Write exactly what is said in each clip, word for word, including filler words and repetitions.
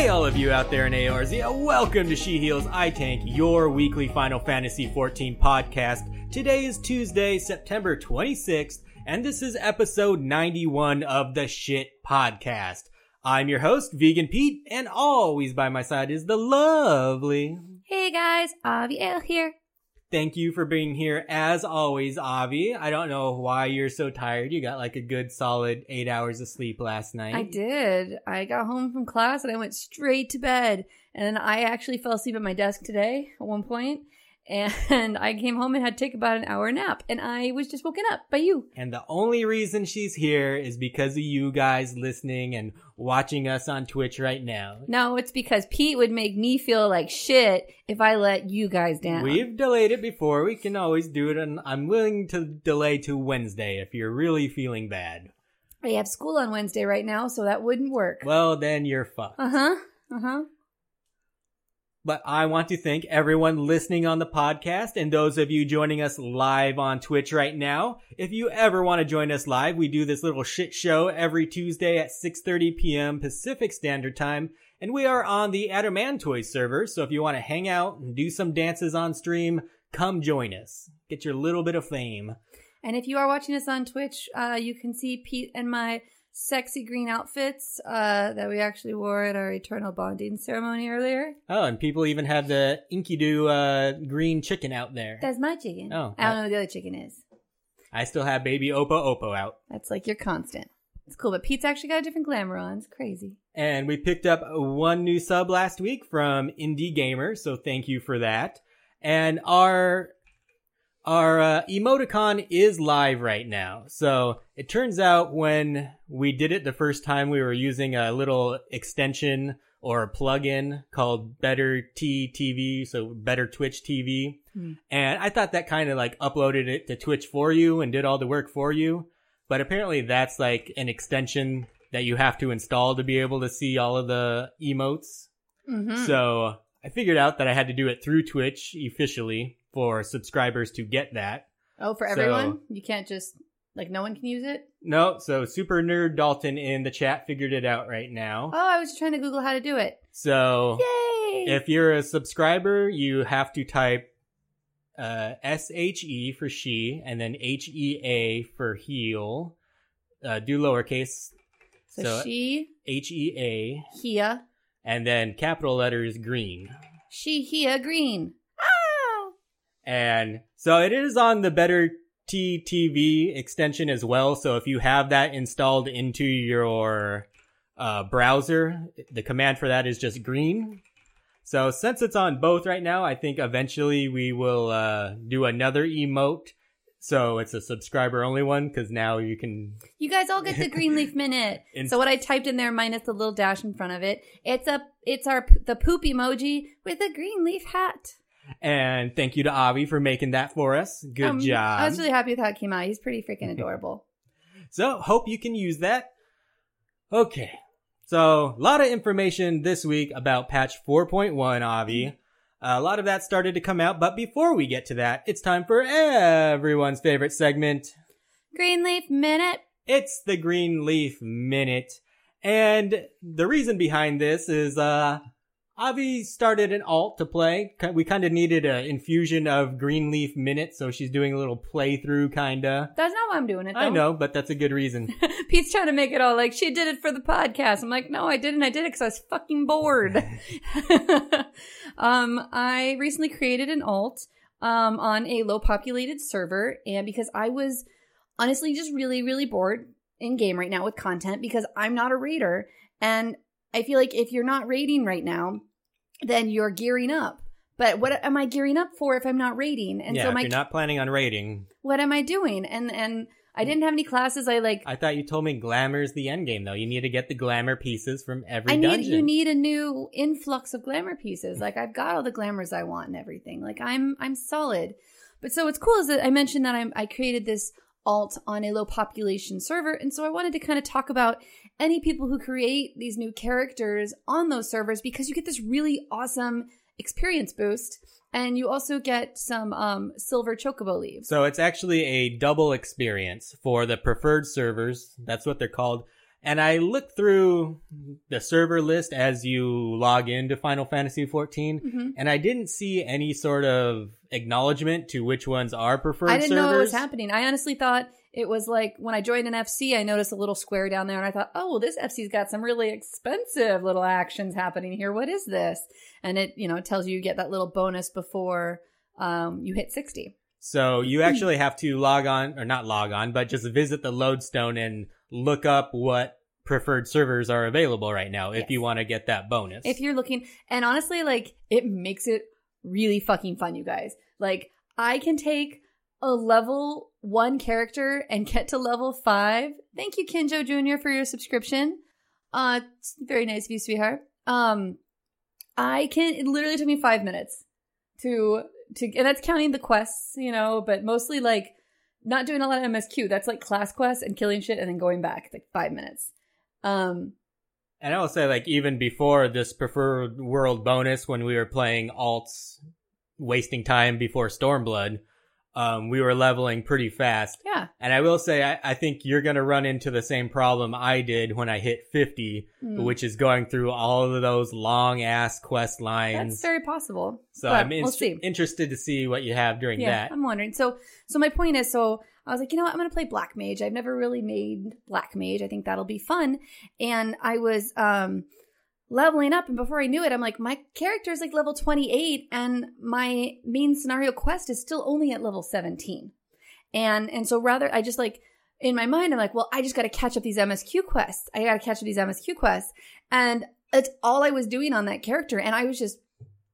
Hey all of you out there in A R Z, welcome to She Heals, I Tank, your weekly Final Fantasy fourteen podcast. Today is Tuesday, September twenty-sixth, and this is episode ninety-one of the Shit Podcast. I'm your host, Vegan Pete, and always by my side is the lovely... Hey guys, Aviale here. Thank you for being here as always, Avi. I don't know why you're so tired. You got like a good solid eight hours of sleep last night. I did. I got home from class and I went straight to bed. And I actually fell asleep at my desk today at one point. And I came home and had to take about an hour nap. And I was just woken up by you. And the only reason she's here is because of you guys listening and watching us on Twitch right now. No, it's because Pete would make me feel like shit if I let you guys down. We've delayed it before. We can always do it. And I'm willing to delay to Wednesday if you're really feeling bad. I have school on Wednesday right now, so that wouldn't work. Well, then you're fucked. Uh-huh. Uh-huh. But I want to thank everyone listening on the podcast and those of you joining us live on Twitch right now. If you ever want to join us live, we do this little shit show every Tuesday at six thirty p.m. Pacific Standard Time. And we are on the Adamantoy server, so if you want to hang out and do some dances on stream, come join us. Get your little bit of fame. And if you are watching us on Twitch, uh, you can see Pete and my sexy green outfits uh, that we actually wore at our eternal bonding ceremony earlier. Oh, and people even had the Enkidu uh, green chicken out there. That's my chicken. Oh, I don't know what the other chicken is. I still have baby Opo Opo out. That's like your constant. It's cool, but Pete's actually got a different glamour on. It's crazy. And we picked up one new sub last week from Indie Gamer, so thank you for that. And our... Our uh, emoticon is live right now. So it turns out when we did it the first time, we were using a little extension or a plugin called Better T V, so Better Twitch T V. Mm. And I thought that kind of like uploaded it to Twitch for you and did all the work for you. But apparently that's like an extension that you have to install to be able to see all of the emotes. Mm-hmm. So I figured out that I had to do it through Twitch officially for subscribers to get that. Oh, for everyone? So, you can't just, like, no one can use it? No, so Super Nerd Dalton in the chat figured it out right now. Oh, I was just trying to Google how to do it. So, yay! If you're a subscriber, you have to type uh, S H E for she, and then H E A for heel. Uh, do lowercase. So, so she. H E A. Hea. And then capital letters green. She, hea, green. And so it is on the Better T V extension as well. So if you have that installed into your uh, browser, the command for that is just green. So since it's on both right now, I think eventually we will uh, do another emote. So it's a subscriber only one because now you can... You guys all get the green leaf minute. in- so what I typed in there minus the little dash in front of it, it's a it's our the poop emoji with a green leaf hat. And thank you to Avi for making that for us. Good um, job. I was really happy with how it came out. He's pretty freaking adorable. So, hope you can use that. Okay. So, a lot of information this week about patch four point one, Avi. Uh, a lot of that started to come out, but before we get to that, it's time for everyone's favorite segment. Greenleaf Minute. It's the Greenleaf Minute. And the reason behind this is... uh. Avi started an alt to play. We kind of needed an infusion of Greenleaf Minute, so she's doing a little playthrough, kind of. That's not why I'm doing it, though. I know, but that's a good reason. Pete's trying to make it all like, she did it for the podcast. I'm like, no, I didn't. I did it because I was fucking bored. um, I recently created an alt um, on a low-populated server, and because I was honestly just really, really bored in-game right now with content because I'm not a raider, and I feel like if you're not raiding right now, then you're gearing up. But what am I gearing up for if I'm not raiding? And yeah, so my, if you're not planning on raiding. What am I doing? And and I didn't have any classes. I like. I thought you told me glamour's the end game, though. You need to get the glamour pieces from every I dungeon. Need, you need a new influx of glamour pieces. Like I've got all the glamours I want and everything. Like I'm I'm solid. But so what's cool is that I mentioned that I'm I created this alt on a low population server, and so I wanted to kind of talk about any people who create these new characters on those servers because you get this really awesome experience boost and you also get some um, silver chocobo leaves. So it's actually a double experience for the preferred servers. That's what they're called. And I look through the server list as you log into Final Fantasy fourteen, mm-hmm. and I didn't see any sort of acknowledgement to which ones are preferred servers. I didn't servers. know it was happening. I honestly thought it was like when I joined an F C, I noticed a little square down there, and I thought, oh, well, this F C's got some really expensive little actions happening here. What is this? And it, you know, tells you you get that little bonus before um, you hit sixty. So you actually have to log on, or not log on, but just visit the Lodestone and look up what preferred servers are available right now if yes. you want to get that bonus. If you're looking, and honestly, like, it makes it really fucking fun, you guys. Like, I can take a level one character and get to level five. Thank you, Kinjo Junior, for your subscription. Uh, it's very nice of you, sweetheart. Um, I can, it literally took me five minutes to... To, and that's counting the quests, you know, but mostly like not doing a lot of M S Q. That's like class quests and killing shit and then going back like five minutes. Um, and I will say, like, even before this preferred world bonus, when we were playing alts, wasting time before Stormblood, um, we were leveling pretty fast. Yeah. And I will say, I, I think you're going to run into the same problem I did when I hit fifty, mm. which is going through all of those long ass quest lines. That's very possible. So but I'm in- we'll see. interested to see what you have during yeah, that. I'm wondering. So, so my point is, so I was like, you know what? I'm going to play Black Mage. I've never really made Black Mage. I think that'll be fun. And I was, um, leveling up, and before I knew it, I'm like, my character is like level twenty-eight and my main scenario quest is still only at level seventeen. And and so rather, I just like, in my mind, I'm like, well, I just got to catch up these M S Q quests. I got to catch up these M S Q quests. And it's all I was doing on that character. And I was just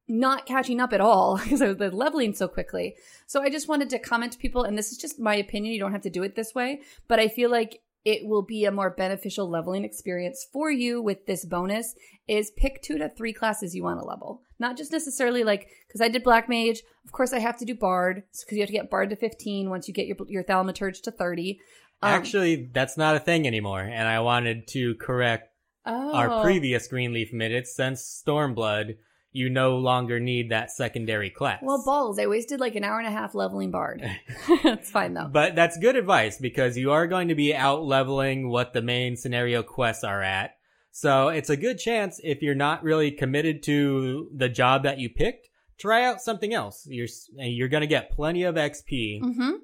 not catching up at all because I was leveling so quickly. So I just wanted to comment to people, and this is just my opinion. You don't have to do it this way, but I feel like it will be a more beneficial leveling experience for you with this bonus is pick two to three classes you want to level. Not just necessarily like, because I did Black Mage, of course I have to do Bard, because you have to get Bard to fifteen once you get your your Thaumaturge to thirty. Um, Actually, that's not a thing anymore, and I wanted to correct oh. our previous Greenleaf minutes. Since Stormblood, you no longer need that secondary class. Well, balls. I wasted like an hour and a half leveling Bard. It's fine, though. But that's good advice, because you are going to be out-leveling what the main scenario quests are at. So it's a good chance, if you're not really committed to the job that you picked, try out something else. You're, you're going to get plenty of X P. Mm-hmm.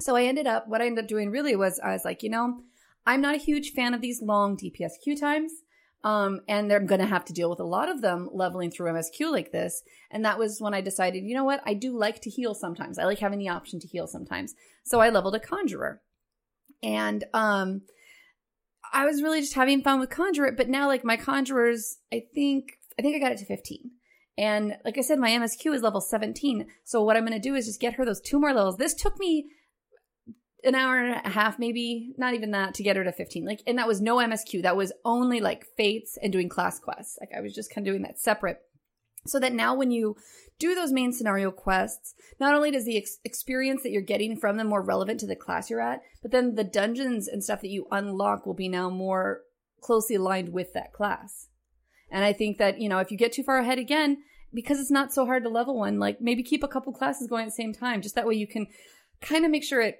So I ended up, what I ended up doing really was, I was like, you know, I'm not a huge fan of these long D P S queue times. Um, and they're going to have to deal with a lot of them leveling through M S Q like this. And that was when I decided, you know what? I do like to heal sometimes. I like having the option to heal sometimes. So I leveled a Conjurer. And um, I was really just having fun with Conjurer. But now, like, my Conjurers, I think I think I got it to fifteen. And like I said, my M S Q is level seventeen. So what I'm going to do is just get her those two more levels. This took me an hour and a half, maybe not even that, to get her to fifteen. Like, and that was no M S Q. That was only like fates and doing class quests. Like, I was just kind of doing that separate, so that now when you do those main scenario quests, not only does the ex- experience that you're getting from them more relevant to the class you're at, but then the dungeons and stuff that you unlock will be now more closely aligned with that class. And I think that, you know, if you get too far ahead again, because it's not so hard to level one, like maybe keep a couple classes going at the same time. Just that way you can kind of make sure it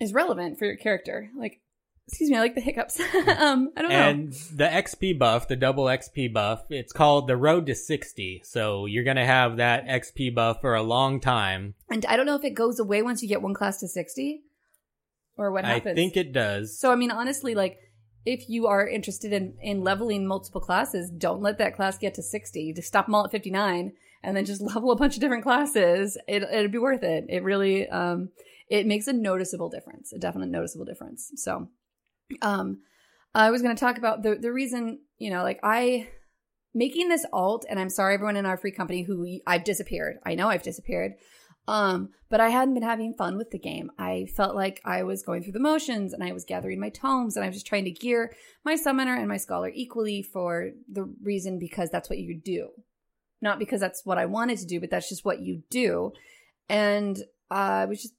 is relevant for your character. Like, excuse me, I like the hiccups. um, I don't know. And the X P buff, the double X P buff, it's called the Road to sixty. So you're going to have that X P buff for a long time. And I don't know if it goes away once you get one class to sixty or what happens. I think it does. So, I mean, honestly, like, if you are interested in, in leveling multiple classes, don't let that class get to sixty. Just stop them all at fifty-nine and then just level a bunch of different classes. It, it'd be worth it. It really... um. It makes a noticeable difference, a definite noticeable difference. So um, I was going to talk about the, the reason, you know, like I making this alt, and I'm sorry, everyone in our free company who I've disappeared. I know I've disappeared, um, but I hadn't been having fun with the game. I felt like I was going through the motions, and I was gathering my tomes, and I was just trying to gear my summoner and my scholar equally for the reason because that's what you do. Not because that's what I wanted to do, but that's just what you do. And uh, I was just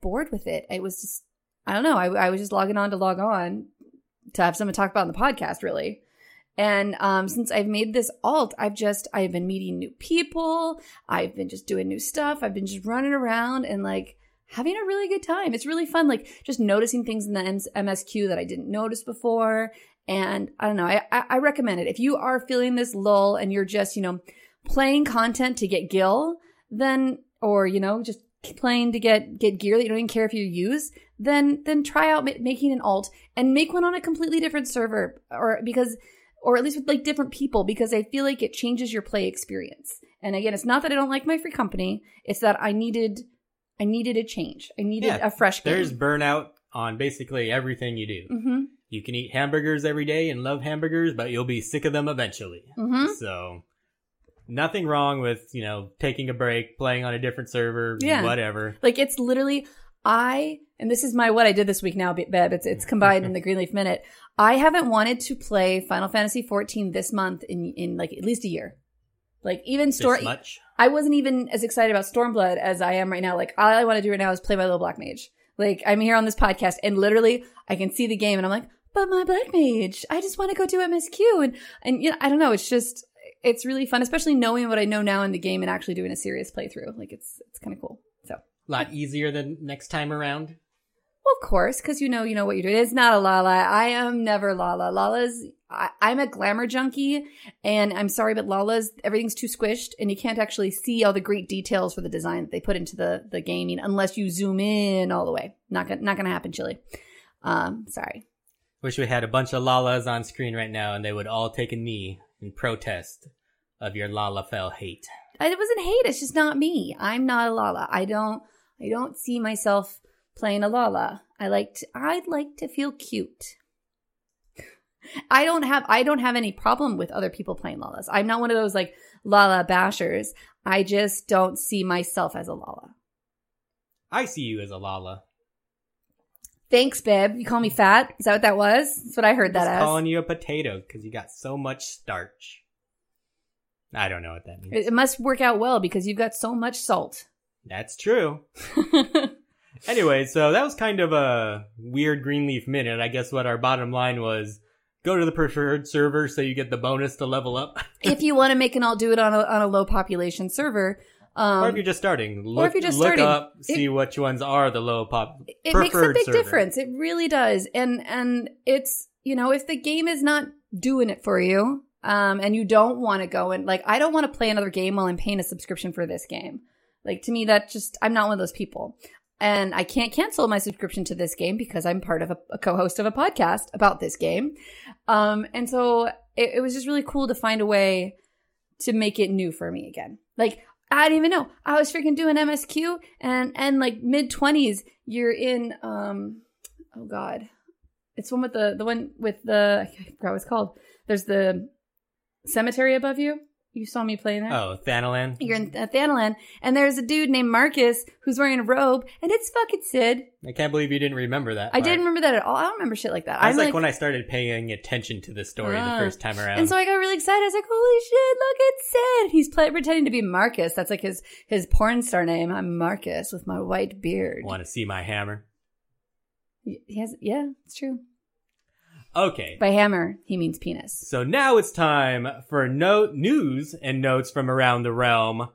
bored with it. It was just, I don't know. I, I was just logging on to log on to have someone talk about in the podcast, really. And um, since I've made this alt, I've just, I've been meeting new people. I've been just doing new stuff. I've been just running around and like, having a really good time. It's really fun, like just noticing things in the M S Q that I didn't notice before. And I don't know, I, I, I recommend it. If you are feeling this lull and you're just, you know, playing content to get gil, then, or, you know, just playing to get, get gear that you don't even care if you use, then, then try out ma- making an alt and make one on a completely different server, or because, or at least with like different people, because I feel like it changes your play experience. And again, it's not that I don't like my free company. It's that I needed, I needed a change. I needed yeah, a fresh game. There's burnout on basically everything you do. Mm-hmm. You can eat hamburgers every day and love hamburgers, but you'll be sick of them eventually. Mm-hmm. So nothing wrong with, you know, taking a break, playing on a different server, yeah. whatever. Like it's literally, I, and this is my, what I did this week now, Beb, it's, it's combined in the Greenleaf Minute. I haven't wanted to play Final Fantasy fourteen this month in, in like at least a year. Like even Storm, I wasn't even as excited about Stormblood as I am right now. Like all I want to do right now is play my little Black Mage. Like I'm here on this podcast and literally I can see the game and I'm like, but my Black Mage, I just want to go do M S Q. And, and you know, I don't know. It's just, it's really fun, especially knowing what I know now in the game and actually doing a serious playthrough. Like it's, it's kind of cool. So a lot easier than next time around. Well, of course, because you know, you know what you're doing. It's not a Lala. I am never Lala. Lala's, I, I'm a glamour junkie, and I'm sorry, but Lala's, everything's too squished, and you can't actually see all the great details for the design that they put into the, the gaming unless you zoom in all the way. Not gonna, not gonna happen, Chili. Um, sorry. Wish we had a bunch of Lalas on screen right now, and they would all take a knee in protest of your Lalafell hate. It wasn't hate. It's just not me. I'm not a Lala. I don't. I don't see myself playing a Lala. I like to, I'd like to feel cute. I don't have I don't have any problem with other people playing Lalas. I'm not one of those like Lala bashers. I just don't see myself as a Lala. I see you as a Lala. Thanks, babe. You call me fat? Is that what that was? That's what I heard that as. Calling you a potato because you got so much starch. I don't know what that means. It must work out well because you've got so much salt. That's true. Anyway, so that was kind of a weird Greenleaf Minute. I guess what our bottom line was, go to the preferred server so you get the bonus to level up. If you want to make an alt, do it on a, on a low population server. Um, or if you're just starting, look, or if you're just look starting, up, see it, which ones are the low pop it preferred server. It makes a big server. difference. It really does. And and it's, you know, if the game is not doing it for you um, and you don't want to go and, like, I don't want to play another game while I'm paying a subscription for this game. Like, to me, that just, I'm not one of those people. And I can't cancel my subscription to this game because I'm part of a, a co-host of a podcast about this game. Um, and so it, it was just really cool to find a way to make it new for me again. Like, I didn't even know. I was freaking doing M S Q and, and like mid twenties, you're in, um, oh God, it's one with the, the one with the, I forgot what it's called. There's the cemetery above you. You saw me playing that? Oh, Thanalan. You're in uh, Thanalan. And there's a dude named Marcus who's wearing a robe, and it's fucking Cid. I can't believe you didn't remember that. I part. didn't remember that at all. I don't remember shit like that. I was like, like when I started paying attention to this story uh, the first time around. And so I got really excited. I was like, holy shit, look, it's Cid. He's play- pretending to be Marcus. That's like his, his porn star name. I'm Marcus with my white beard. Want to see my hammer? He has, yeah, it's true. Okay. By hammer, he means penis. So now it's time for no- news and notes from around the realm.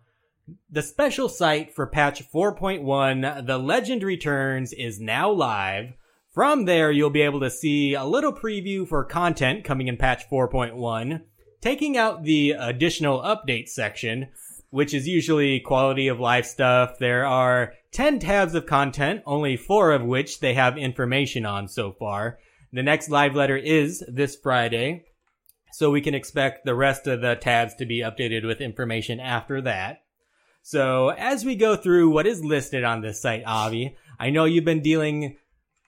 The special site for patch four point one, The Legend Returns, is now live. From there, you'll be able to see a little preview for content coming in patch four point one, taking out the additional update section, which is usually quality of life stuff. There are ten tabs of content, only four of which they have information on so far. The next live letter is this Friday, so we can expect the rest of the tabs to be updated with information after that. So as we go through what is listed on this site, Avi, I know you've been dealing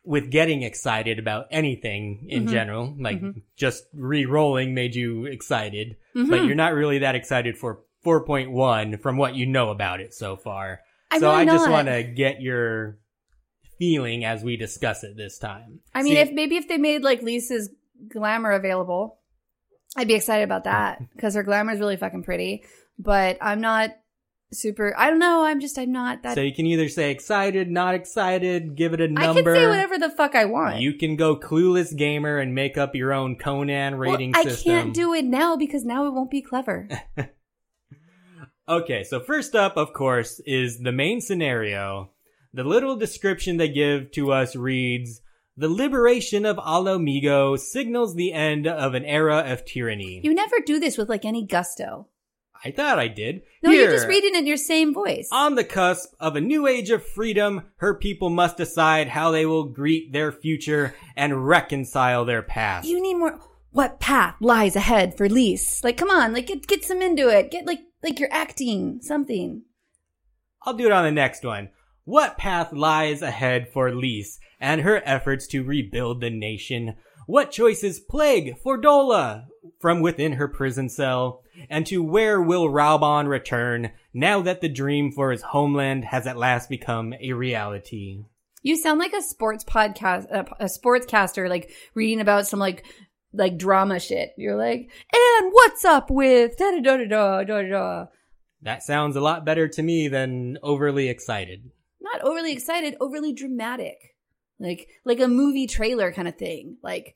with getting excited about anything in mm-hmm. general, like mm-hmm. just re-rolling made you excited, mm-hmm. but you're not really that excited for four point one from what you know about it so far. I'm so really I just want to get your feeling as we discuss it this time. I mean, See, if maybe if they made like Lise's glamour available, I'd be excited about that because her glamour is really fucking pretty. But I'm not super. I don't know. I'm just. I'm not that. So you can either say excited, not excited, give it a number. I can say whatever the fuck I want. You can go clueless gamer and make up your own Conan rating well, I system. I can't do it now because now it won't be clever. Okay, so first up, of course, is the main scenario. The little description they give to us reads, "The liberation of Ala Mhigo signals the end of an era of tyranny." You never do this with, like, any gusto. I thought I did. No, Here, you're just reading it in your same voice. "On the cusp of a new age of freedom, her people must decide how they will greet their future and reconcile their past." You need more... What path lies ahead for Lise? Like, come on, like, get, get some into it. Get, like, like you're acting something. I'll do it on the next one. "What path lies ahead for Lise and her efforts to rebuild the nation? What choices plague Fordola from within her prison cell? And to where will Raubahn return now that the dream for his homeland has at last become a reality?" You sound like a sports podcast, a, a sportscaster, like reading about some like like drama shit. You're like, "And what's up with da da da da da da da." That sounds a lot better to me than overly excited. Not overly excited, overly dramatic. Like like a movie trailer kind of thing. Like,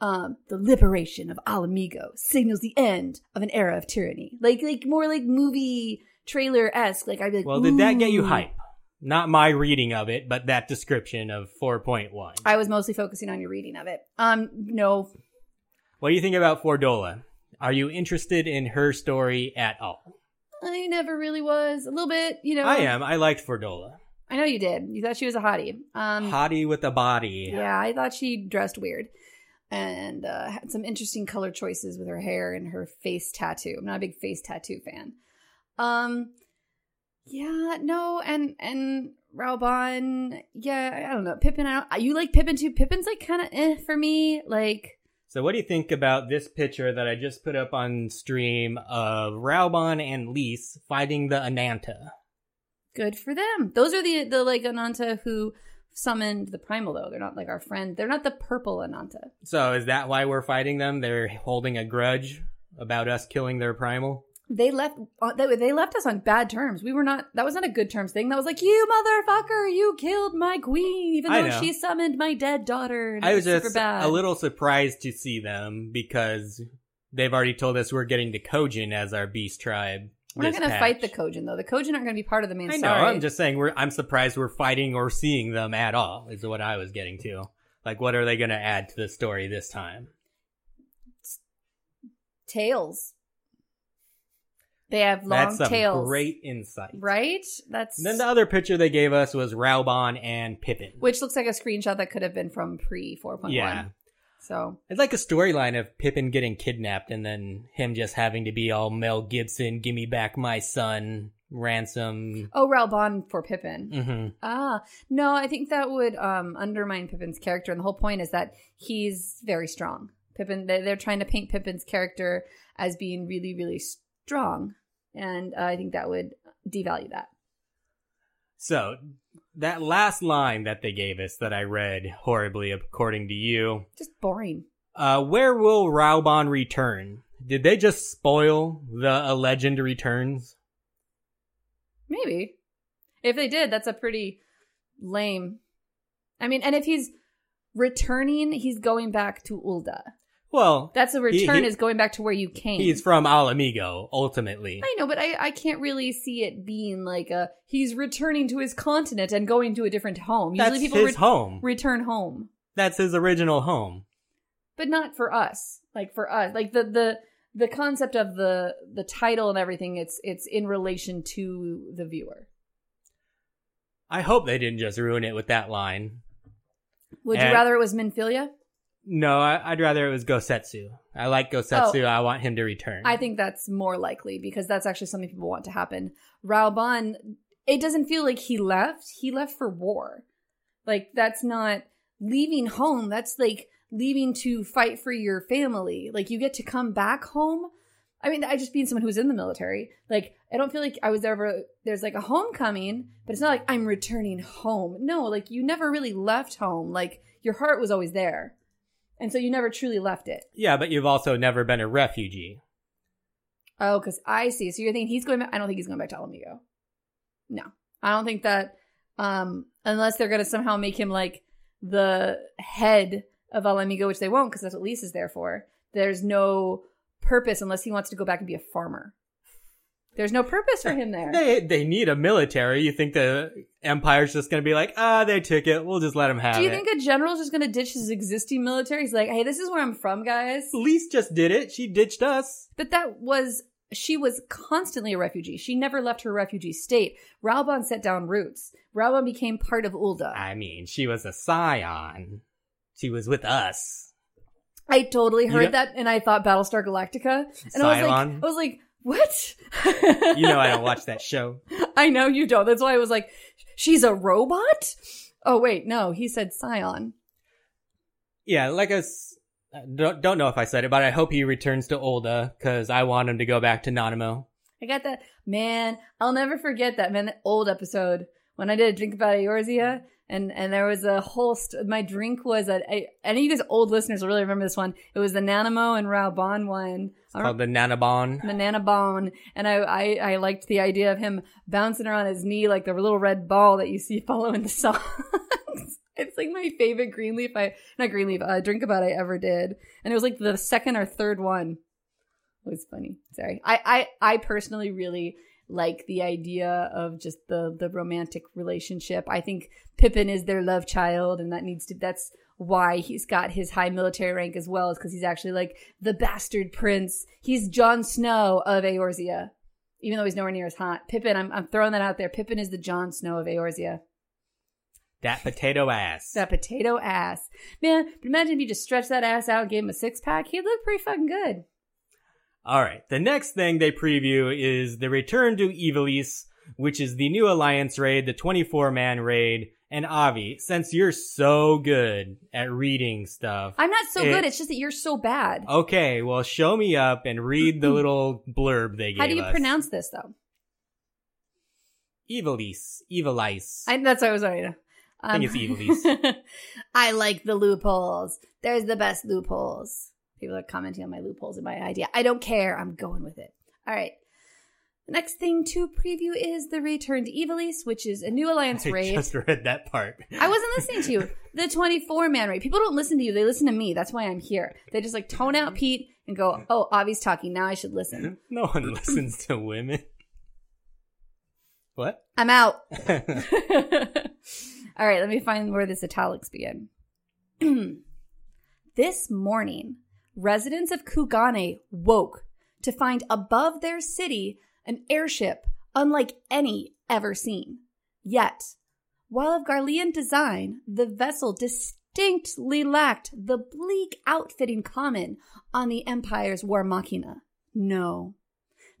um, "The liberation of Ala Mhigo signals the end of an era of tyranny." Like, like more like movie trailer-esque. Like, I'd be like, well, did that get you hype? Not my reading of it, but that description of four point one. I was mostly focusing on your reading of it. Um, no. What do you think about Fordola? Are you interested in her story at all? I never really was. A little bit, you know. I am. I liked Fordola. I know you did. You thought she was a hottie. Um, hottie with a body. Yeah, I thought she dressed weird and uh, had some interesting color choices with her hair and her face tattoo. I'm not a big face tattoo fan. Um, yeah, no, and and Raubahn, yeah, I don't know. Pippin, I don't, you like Pippin too? Pippin's like kind of eh for me, like... So what do you think about this picture that I just put up on stream of Raubahn and Lise fighting the Ananta? Good for them. Those are the, the like, Ananta who summoned the Primal, though. They're not, like, our friend. They're not the purple Ananta. So is that why we're fighting them? They're holding a grudge about us killing their Primal? They left They left us on bad terms. We were not... That was not a good terms thing. That was like, "You motherfucker, you killed my queen, even though she summoned my dead daughter." I was just a little surprised to see them because they've already told us we're getting the Kojin as our beast tribe. We're not going to fight the Kojin, though. The Kojin aren't going to be part of the main story. I know. I'm just saying we're, I'm surprised we're fighting or seeing them at all is what I was getting to. Like, what are they going to add to the story this time? Tales. They have long tails. That's some tails. Great insight. Right? That's. And then the other picture they gave us was Raubahn and Pippin. Which looks like a screenshot that could have been from pre four point one. Yeah. So. It's like a storyline of Pippin getting kidnapped and then him just having to be all Mel Gibson, "Give me back my son, ransom." Oh, Raubahn for Pippin. Mm-hmm. Ah. No, I think that would um, undermine Pippin's character. And the whole point is that he's very strong. Pippin, they're trying to paint Pippin's character as being really, really strong. Strong, and uh, I think that would devalue that. So that last line that they gave us that I read horribly, according to you, just boring. Uh, where will Raubahn return? Did they just spoil the A Legend Returns? Maybe. If they did, that's a pretty lame. I mean, and if he's returning, he's going back to Ulda. Well, that's the return he, he, is going back to where you came. He's from Ala Mhigo, ultimately. I know, but I, I can't really see it being like a he's returning to his continent and going to a different home. Usually that's people his re- home. Return home. That's his original home. But not for us. Like for us, like the the, the concept of the the title and everything. It's it's in relation to the viewer. I hope they didn't just ruin it with that line. Would and- you rather it was Minfilia? No, I'd rather it was Gosetsu. I like Gosetsu. Oh, I want him to return. I think that's more likely because that's actually something people want to happen. Raubahn, it doesn't feel like he left. He left for war. Like, that's not leaving home. That's like leaving to fight for your family. Like, you get to come back home. I mean, I just being someone who's in the military, like, I don't feel like I was ever, there's like a homecoming, but it's not like I'm returning home. No, like, you never really left home. Like, your heart was always there. And so you never truly left it. Yeah, but you've also never been a refugee. Oh, because I see. So you're thinking he's going back. I don't think he's going back to Ala Mhigo. No. I don't think that, um, unless they're going to somehow make him like the head of Ala Mhigo, which they won't because that's what Lise is there for. There's no purpose unless he wants to go back and be a farmer. There's no purpose for him there. They they need a military. You think the Empire's just going to be like, ah, they took it. We'll just let them have it. Do you think a general's just going to ditch his existing military? He's like, hey, this is where I'm from, guys. Lise just did it. She ditched us. But that was... She was constantly a refugee. She never left her refugee state. Raubahn set down roots. Raubahn became part of Ulda. I mean, she was a scion. She was with us. I totally heard you know, that, and I thought Battlestar Galactica. And Cylon. I was like, I was like, what? You know I don't watch that show. I know you don't. That's why I was like, she's a robot? Oh, wait, no. He said scion. Yeah, like a... Don't, don't know if I said it, but I hope he returns to Ulda, because I want him to go back to Nanamo. I got that. Man, I'll never forget that, man, that old episode when I did a drink about Eorzea, and, and there was a whole... St- my drink was... A, I, any of you guys old listeners will really remember this one. It was the Nanamo and Raubahn one. It's called the Nanabon. The Nanabon. And I, I, I liked the idea of him bouncing around his knee like the little red ball that you see following the song. It's like my favorite Greenleaf, I not Greenleaf, uh, drink about I ever did. And it was like the second or third one. It was funny. Sorry. I, I, I personally really like the idea of just the, the romantic relationship. I think Pippin is their love child, and that needs to, that's why he's got his high military rank as well, is because he's actually like the bastard prince. He's Jon Snow of Eorzea, even though he's nowhere near as hot. Pippin, I'm, I'm throwing that out there. Pippin is the Jon Snow of Eorzea. That potato ass. That potato ass. Man, imagine if you just stretched that ass out and gave him a six-pack. He'd look pretty fucking good. All right. The next thing they preview is the return to Ivalice, which is the new Alliance raid, the twenty-four man raid. And Avi, since you're so good at reading stuff... I'm not so it, good. It's just that you're so bad. Okay. Well, show me up and read the little blurb they gave us. How do you us. pronounce this, though? Ivalice. Ivalice. I, that's what I was already... Right. I think it's Ivalice. I like the loopholes. There's the best loopholes. People are commenting on my loopholes and my idea. I don't care. I'm going with it. All right. The next thing to preview is the return to Ivalice, which is a new Alliance raid. I just read that part. I wasn't listening to you. The twenty-four man raid. People don't listen to you. They listen to me. That's why I'm here. They just like tone out Pete and go, oh, Avi's talking. Now I should listen. No one listens to women. What? I'm out. All right, let me find where this italics begin. This morning, residents of Kugane woke to find above their city an airship unlike any ever seen. Yet, while of Garlean design, the vessel distinctly lacked the bleak outfitting common on the Empire's war machina. No,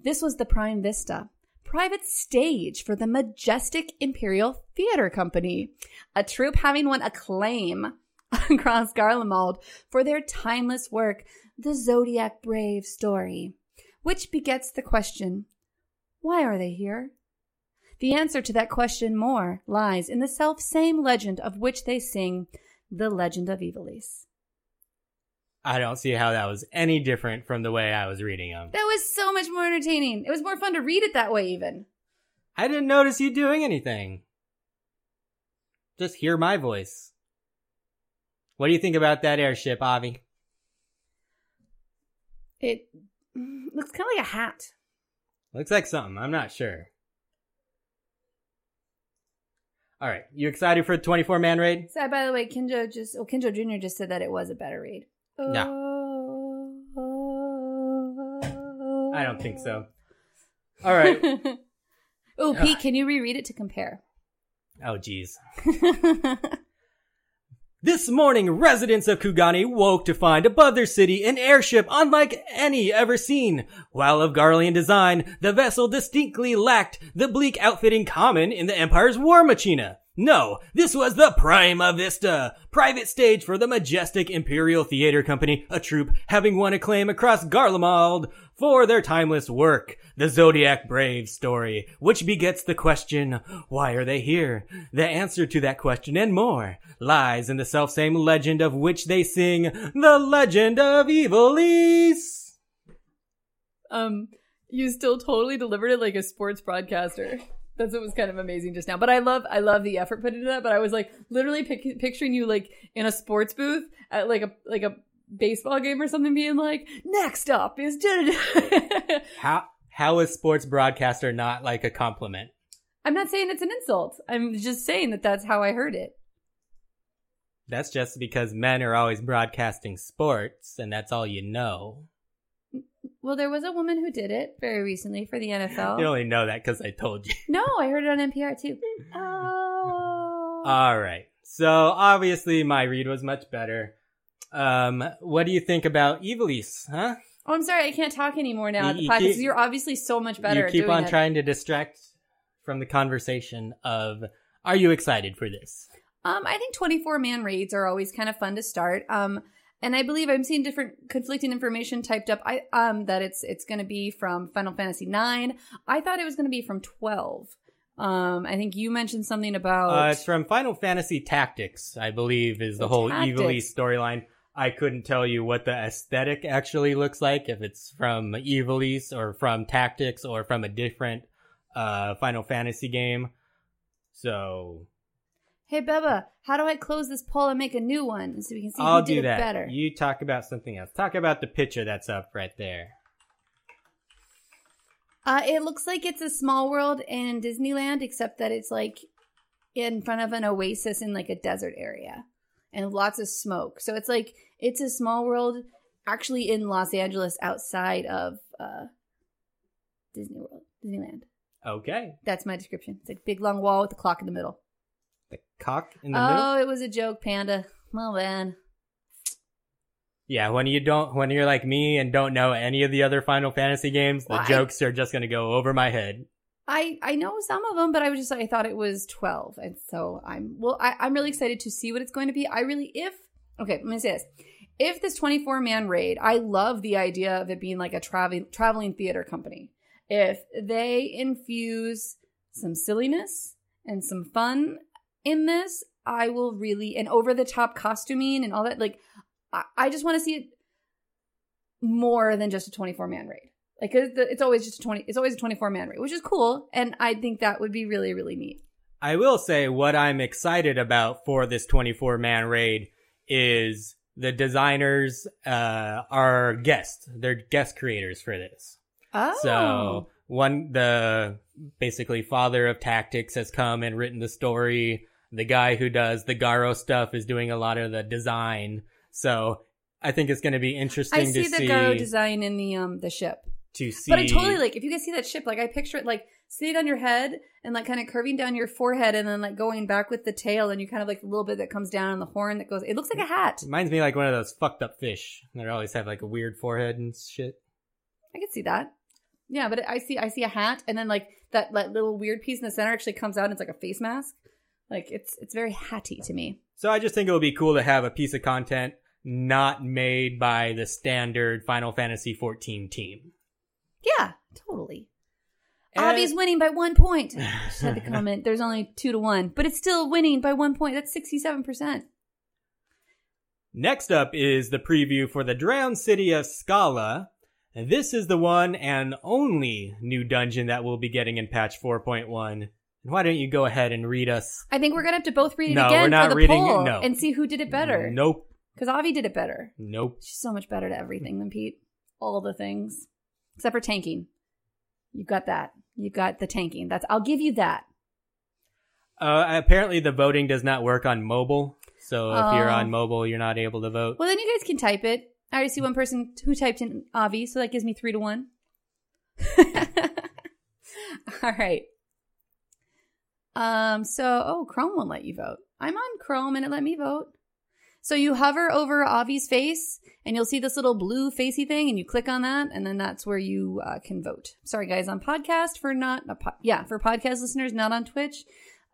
this was the Prima Vista. Private stage for the majestic Imperial Theater Company, a troupe having won acclaim across Garlemald for their timeless work, The Zodiac Brave Story, which begets the question, why are they here? The answer to that question more lies in the self-same legend of which they sing, The Legend of Ivalice. I don't see how that was any different from the way I was reading them. That was so much more entertaining. It was more fun to read it that way, even. I didn't notice you doing anything. Just hear my voice. What do you think about that airship, Avi? It looks kind of like a hat. Looks like something. I'm not sure. All right. You excited for the twenty-four man raid? So, by the way, Kinjo just... Oh, Kinjo Junior just said that it was a better raid. No. I don't think so. All right. Oh, Pete, can you reread it to compare? Oh, geez. This morning, residents of Kugane woke to find above their city an airship unlike any ever seen. While of Garlean design, the vessel distinctly lacked the bleak outfitting common in the Empire's war machina. No, this was the Prima Vista, private stage for the majestic Imperial Theater Company, a troupe having won acclaim across Garlemald for their timeless work, The Zodiac Brave Story, which begets the question, why are they here? The answer to that question and more lies in the selfsame legend of which they sing, The Legend of Ivalice. Um, you still totally delivered it like a sports broadcaster. That's what was kind of amazing just now. But I love I love the effort put into that. But I was like literally pic- picturing you like in a sports booth at like a like a baseball game or something being like, next up is... How, how is sports broadcaster not like a compliment? I'm not saying it's an insult. I'm just saying that that's how I heard it. That's just because men are always broadcasting sports, and that's all you know. Well, there was a woman who did it very recently for the N F L. You only know that because I told you. No, I heard it on N P R, too. Oh. All right. So, obviously, my read was much better. Um, what do you think about Ivalice, huh? Oh, I'm sorry. I can't talk anymore now you, at the you podcast. Keep, you're obviously so much better at doing it. You keep on it. trying to distract from the conversation of, are you excited for this? Um, I think twenty-four man raids are always kind of fun to start. Um, and I believe I'm seeing different conflicting information typed up. I um that it's it's going to be from Final Fantasy nine. I thought it was going to be from twelve. Um, I think you mentioned something about uh, it's from Final Fantasy Tactics. I believe is the, the whole Ivalice storyline. I couldn't tell you what the aesthetic actually looks like, if it's from Ivalice or from Tactics or from a different uh Final Fantasy game. So. Hey, Beba, how do I close this poll and make a new one so we can see I'll who did do that. it better? You talk about something else. Talk about the picture that's up right there. Uh, it looks like it's a small world in Disneyland, except that it's like in front of an oasis in like a desert area and lots of smoke. So it's like it's a small world actually in Los Angeles outside of uh, Disney World, Disneyland. Okay. That's my description. It's like a big long wall with a clock in the middle. The cock in the oh, middle? Oh, it was a joke, Panda. Well, man. Yeah, when you don't, when you're like me and don't know any of the other Final Fantasy games, the well, jokes I, are just going to go over my head. I, I know some of them, but I was just I thought it was twelve, and so I'm well. I, I'm really excited to see what it's going to be. I really, if okay, let me say this: if this twenty-four man raid, I love the idea of it being like a traveling traveling theater company. If they infuse some silliness and some fun in this, I will really, and over-the-top costuming and all that, like, I, I just want to see it more than just a twenty-four man raid. Like, it's always just a twenty, it's always a twenty-four man raid, which is cool, and I think that would be really, really neat. I will say what I'm excited about for this twenty-four man raid is the designers uh, are guests. They're guest creators for this. Oh. So, one, the basically father of Tactics has come and written the story. The guy who does the Garo stuff is doing a lot of the design. So I think it's going to be interesting I see to the see. the Garo design in the um the ship. To see. But I totally, like, if you guys see that ship, like, I picture it, like, sitting on your head and, like, kind of curving down your forehead and then, like, going back with the tail and you kind of, like, a little bit that comes down on the horn that goes. It looks like a hat. Reminds me, like, one of those fucked up fish. They always have, like, a weird forehead and shit. I could see that. Yeah, but I see I see a hat and then, like, that, that little weird piece in the center actually comes out and it's like a face mask. Like, it's it's very hatty to me. So I just think it would be cool to have a piece of content not made by the standard Final Fantasy fourteen team. Yeah, totally. And Avi's winning by one point. I just had to comment. There's only two to one, but it's still winning by one point. That's sixty-seven percent. Next up is the preview for the Drowned City of Skala. This is the one and only new dungeon that we'll be getting in patch four point one. Why don't you go ahead and read us? I think we're going to have to both read it no, again we're not for the reading poll it, no. and see who did it better. Nope. Because Avi did it better. Nope. She's so much better at everything than Pete. All the things. Except for tanking. You've got that. You've got the tanking. That's. I'll give you that. Uh, apparently the voting does not work on mobile. So if um, you're on mobile, you're not able to vote. Well, then you guys can type it. I already see one person who typed in Avi, so that gives me three to one. All right. Um, so, oh, Chrome won't let you vote. I'm on Chrome and it let me vote. So you hover over Avi's face and you'll see this little blue facey thing and you click on that and then that's where you uh, can vote. Sorry guys, on podcast for not, not po- yeah, for podcast listeners, not on Twitch.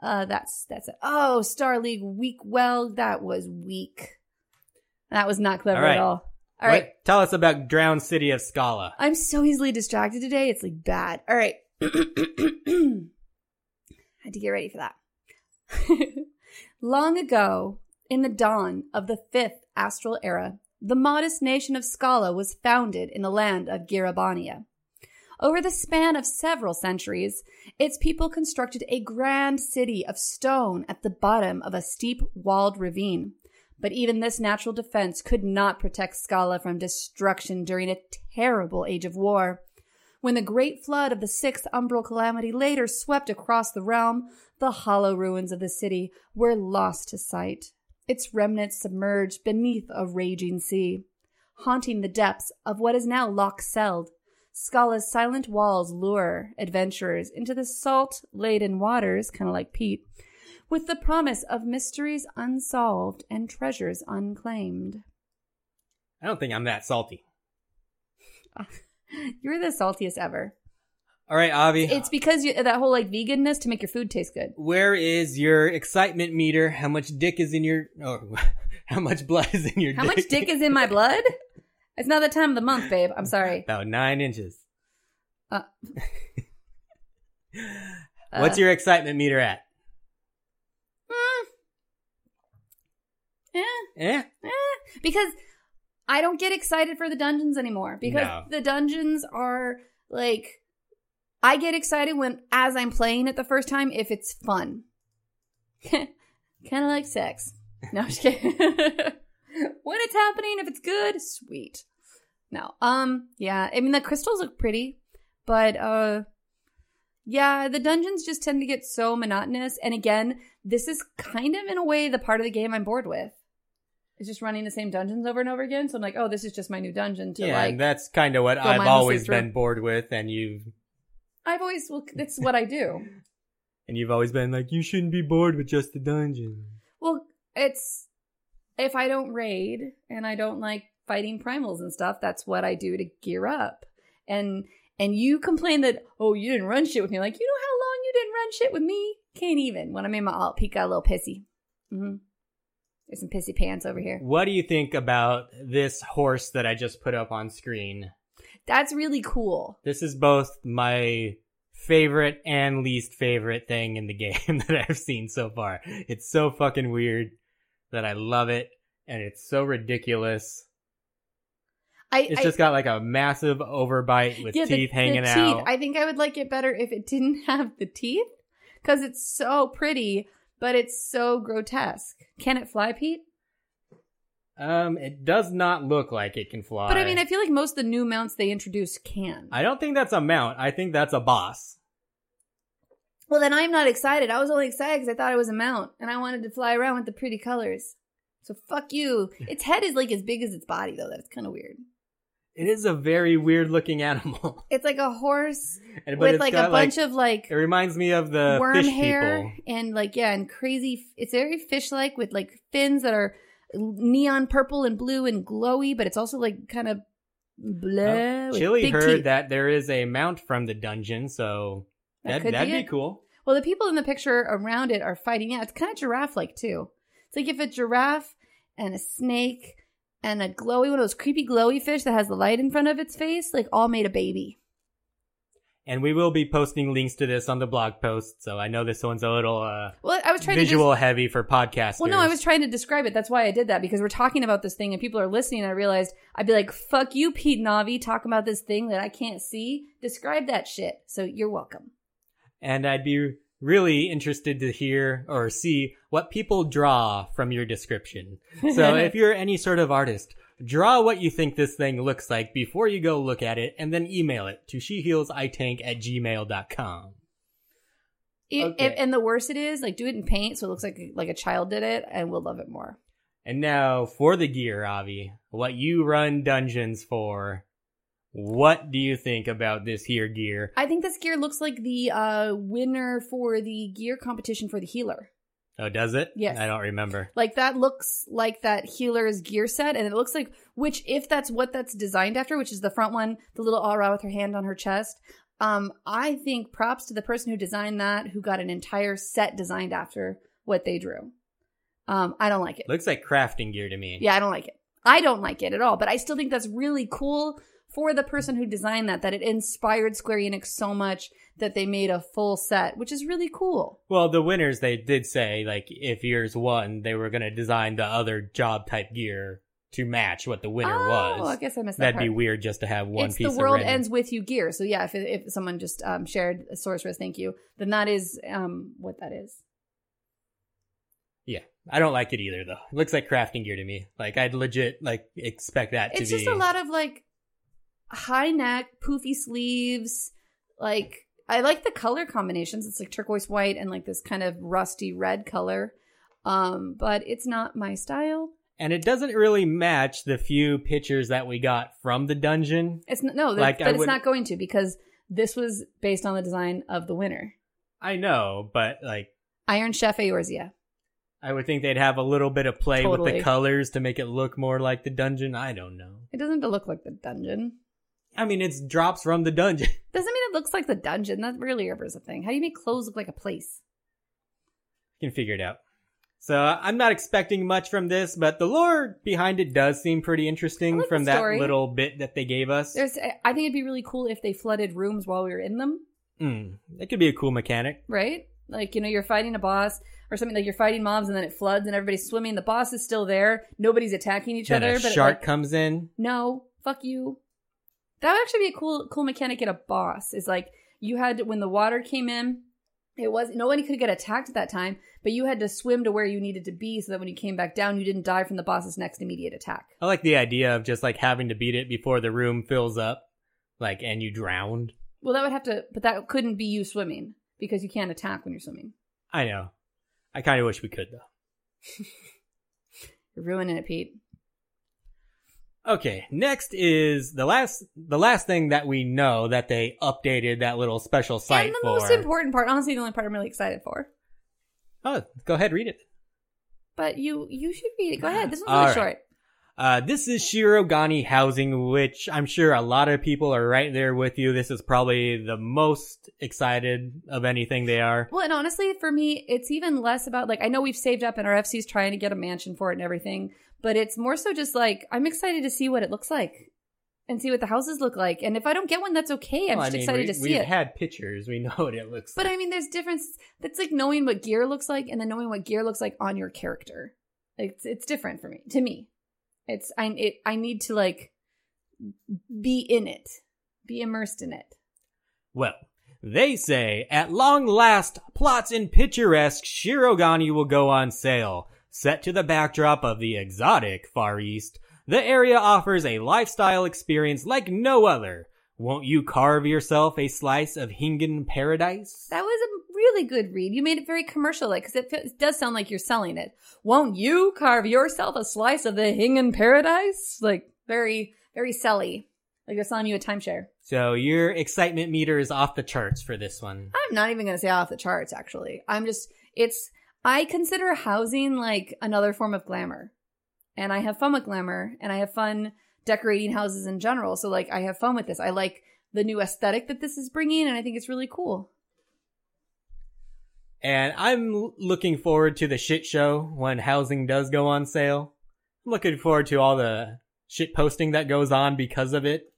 Uh, that's, that's it. Oh, Star League weak. Well, that was weak. That was not clever all right. at all. All right. What? Tell us about Drowned City of Skala. I'm so easily distracted today. It's like bad. All right. Had to get ready for that. Long ago, in the dawn of the fifth astral era, the modest nation of Skala was founded in the land of Girabania. Over the span of several centuries, its people constructed a grand city of stone at the bottom of a steep walled ravine. But even this natural defense could not protect Skala from destruction during a terrible age of war. when the great flood of the sixth umbral calamity later swept across the realm, the hollow ruins of the city were lost to sight, its remnants submerged beneath a raging sea, haunting the depths of what is now Loch Seld. Skala's silent walls lure adventurers into the salt-laden waters, kind of like Pete, with the promise of mysteries unsolved and treasures unclaimed. I don't think I'm that salty. You're the saltiest ever. All right, Avi. It's because you, that whole like veganness to make your food taste good. Where is your excitement meter? How much dick is in your? Oh, how much blood is in your? How dick? Much dick is in my blood? It's not the time of the month, babe. I'm sorry. About nine inches. Uh, What's uh, your excitement meter at? Mm, eh, eh, eh, because. I don't get excited for the dungeons anymore because no. The dungeons are like, I get excited when, as I'm playing it the first time, if it's fun. Kind of like sex. No, I'm just kidding. When it's happening, if it's good, sweet. No. Um, yeah. I mean, the crystals look pretty, but, uh, yeah, the dungeons just tend to get so monotonous. And again, this is kind of in a way the part of the game I'm bored with. It's just running the same dungeons over and over again. So I'm like, oh, this is just my new dungeon. To yeah, like, and that's kind of what I've always through. been bored with. And you've... I've always... Well, that's what I do. And you've always been like, you shouldn't be bored with just the dungeon. Well, it's... If I don't raid and I don't like fighting primals and stuff, that's what I do to gear up. And and you complain that, oh, you didn't run shit with me. Like, you know how long you didn't run shit with me? Can't even. When I'm in my alt, Pete got a little pissy. Mm-hmm. There's some pissy pants over here. What do you think about this horse that I just put up on screen? That's really cool. This is both my favorite and least favorite thing in the game that I've seen so far. It's so fucking weird that I love it, and it's so ridiculous. I, it's I, just got like a massive overbite with yeah, teeth the, hanging the teeth. out. I think I would like it better if it didn't have the teeth, because it's so pretty. But it's so grotesque. Can it fly, Pete? Um, it does not look like it can fly. But I mean, I feel like most of the new mounts they introduce can. I don't think that's a mount. I think that's a boss. Well, then I'm not excited. I was only excited because I thought it was a mount. And I wanted to fly around with the pretty colors. So fuck you. Its head is like as big as its body, though. That's kind of weird. It is a very weird looking animal. It's like a horse and, with like a bunch like, of like. It reminds me of the worm fish hair people. And like, yeah, and crazy. It's very fish like with like fins that are neon purple and blue and glowy, but it's also like kind of bleh. Oh, Chili heard teeth. That there is a mount from the dungeon, so that, that that'd be, be cool. Well, the people in the picture around it are fighting. Yeah, it's kind of giraffe like too. It's like if a giraffe and a snake. And a glowy, one of those creepy glowy fish that has the light in front of its face, like all made a baby. And we will be posting links to this on the blog post, so I know this one's a little uh, well, I was trying visual to just, heavy for podcasters. Well, no, I was trying to describe it. That's why I did that, because we're talking about this thing and people are listening. And I realized I'd be like, fuck you, Pete and Avi, talking about this thing that I can't see. Describe that shit. So you're welcome. And I'd be really interested to hear or see what people draw from your description. So if you're any sort of artist, draw what you think this thing looks like before you go look at it, and then email it to sheheelsitank at gmail dot com. Okay. And the worse it is, like do it in paint so it looks like like a child did it, and we'll love it more. And now for the gear, Avi, what you run dungeons for. What do you think about this here gear? I think this gear looks like the uh, winner for the gear competition for the healer. Oh, does it? Yes. I don't remember. Like that looks like that healer's gear set. And it looks like, which if that's what that's designed after, which is the front one, the little aura with her hand on her chest. Um, I think props to the person who designed that, who got an entire set designed after what they drew. Um, I don't like it. Looks like crafting gear to me. Yeah, I don't like it. I don't like it at all. But I still think that's really cool. For the person who designed that, that it inspired Square Enix so much that they made a full set, which is really cool. Well, the winners, they did say, like, if yours won, they were going to design the other job-type gear to match what the winner oh, was. Oh, I guess I missed that That'd part. Be weird just to have one it's piece of It's the world ends with you gear. So, yeah, if if someone just um, shared a Sorceress, thank you, then that is um, what that is. Yeah. I don't like it either, though. It looks like crafting gear to me. Like, I'd legit, like, expect that it's to be... It's just a lot of, like... high neck, poofy sleeves. Like, I like the color combinations. It's like turquoise white and like this kind of rusty red color. Um, but it's not my style. And it doesn't really match the few pictures that we got from the dungeon. It's not, no, like, but I it's would... not going to, because this was based on the design of the winner. I know, but like... Iron Chef Eorzea. I would think they'd have a little bit of play totally. with the colors to make it look more like the dungeon. I don't know. It doesn't look like the dungeon. I mean, it's drops from the dungeon. Doesn't mean it looks like the dungeon. That really is a thing. How do you make clothes look like a place? You can figure it out. So I'm not expecting much from this, but the lore behind it does seem pretty interesting like from that little bit that they gave us. There's, I think it'd be really cool if they flooded rooms while we were in them. Mm, that could be a cool mechanic. Right? Like, you know, you're fighting a boss or something, like you're fighting mobs and then it floods and everybody's swimming. The boss is still there. Nobody's attacking each then other. A but shark like, comes in. No, fuck you. That would actually be a cool cool mechanic at a boss. Is like you had, when the water came in, it was nobody could get attacked at that time, but you had to swim to where you needed to be so that when you came back down, you didn't die from the boss's next immediate attack. I like the idea of just like having to beat it before the room fills up, like, and you drowned. Well, that would have to, but that couldn't be you swimming because you can't attack when you're swimming. I know. I kind of wish we could, though. You're ruining it, Pete. Okay, next is the last the last thing that we know that they updated that little special site for. And the for. most important part, honestly, the only part I'm really excited for. Oh, go ahead, read it. But you you should read it. Go ahead. This one's really right. short. Uh, this is Shirogane housing, which I'm sure a lot of people are right there with you. This is probably the most excited of anything they are. Well, and honestly, for me, it's even less about, like, I know we've saved up and our F C's trying to get a mansion for it and everything, but it's more so just like, I'm excited to see what it looks like and see what the houses look like. And if I don't get one, that's okay. I'm well, just I mean, excited we, to see we've it. We've had pictures. We know what it looks like. But I mean, there's difference. That's like knowing what gear looks like and then knowing what gear looks like on your character. It's, it's different for me, to me. It's I it, I need to like be in it, be immersed in it. Well, they say at long last, plots in picturesque Shirogane will go on sale. Set to the backdrop of the exotic Far East, the area offers a lifestyle experience like no other. Won't you carve yourself a slice of Hingan paradise? That was a really good read. You made it very commercial, like, because it, it does sound like you're selling it. Won't you carve yourself a slice of the Hingan paradise? Like, very, very selly. Like, they're selling you a timeshare. So your excitement meter is off the charts for this one. I'm not even going to say off the charts, actually. I'm just, it's, I consider housing, like, another form of glamour. And I have fun with glamour, and I have fun decorating houses in general. So, like, I have fun with this. I like the new aesthetic that this is bringing, and I think it's really cool. And I'm looking forward to the shit show when housing does go on sale. I'm looking forward to all the shit posting that goes on because of it.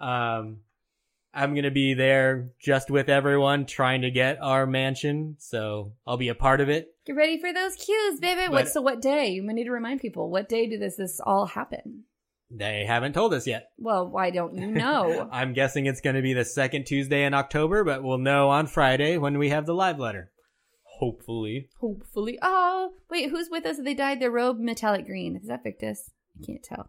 Um, I'm going to be there just with everyone trying to get our mansion, so I'll be a part of it. Get ready for those cues, baby. But what, so what day? You need to remind people. What day does this, this all happen? They haven't told us yet. Well, why don't you know? I'm guessing it's going to be the second Tuesday in October, but we'll know on Friday when we have the live letter. Hopefully. Hopefully. Oh, wait, who's with us? They dyed their robe metallic green. Is that Victus? I can't tell.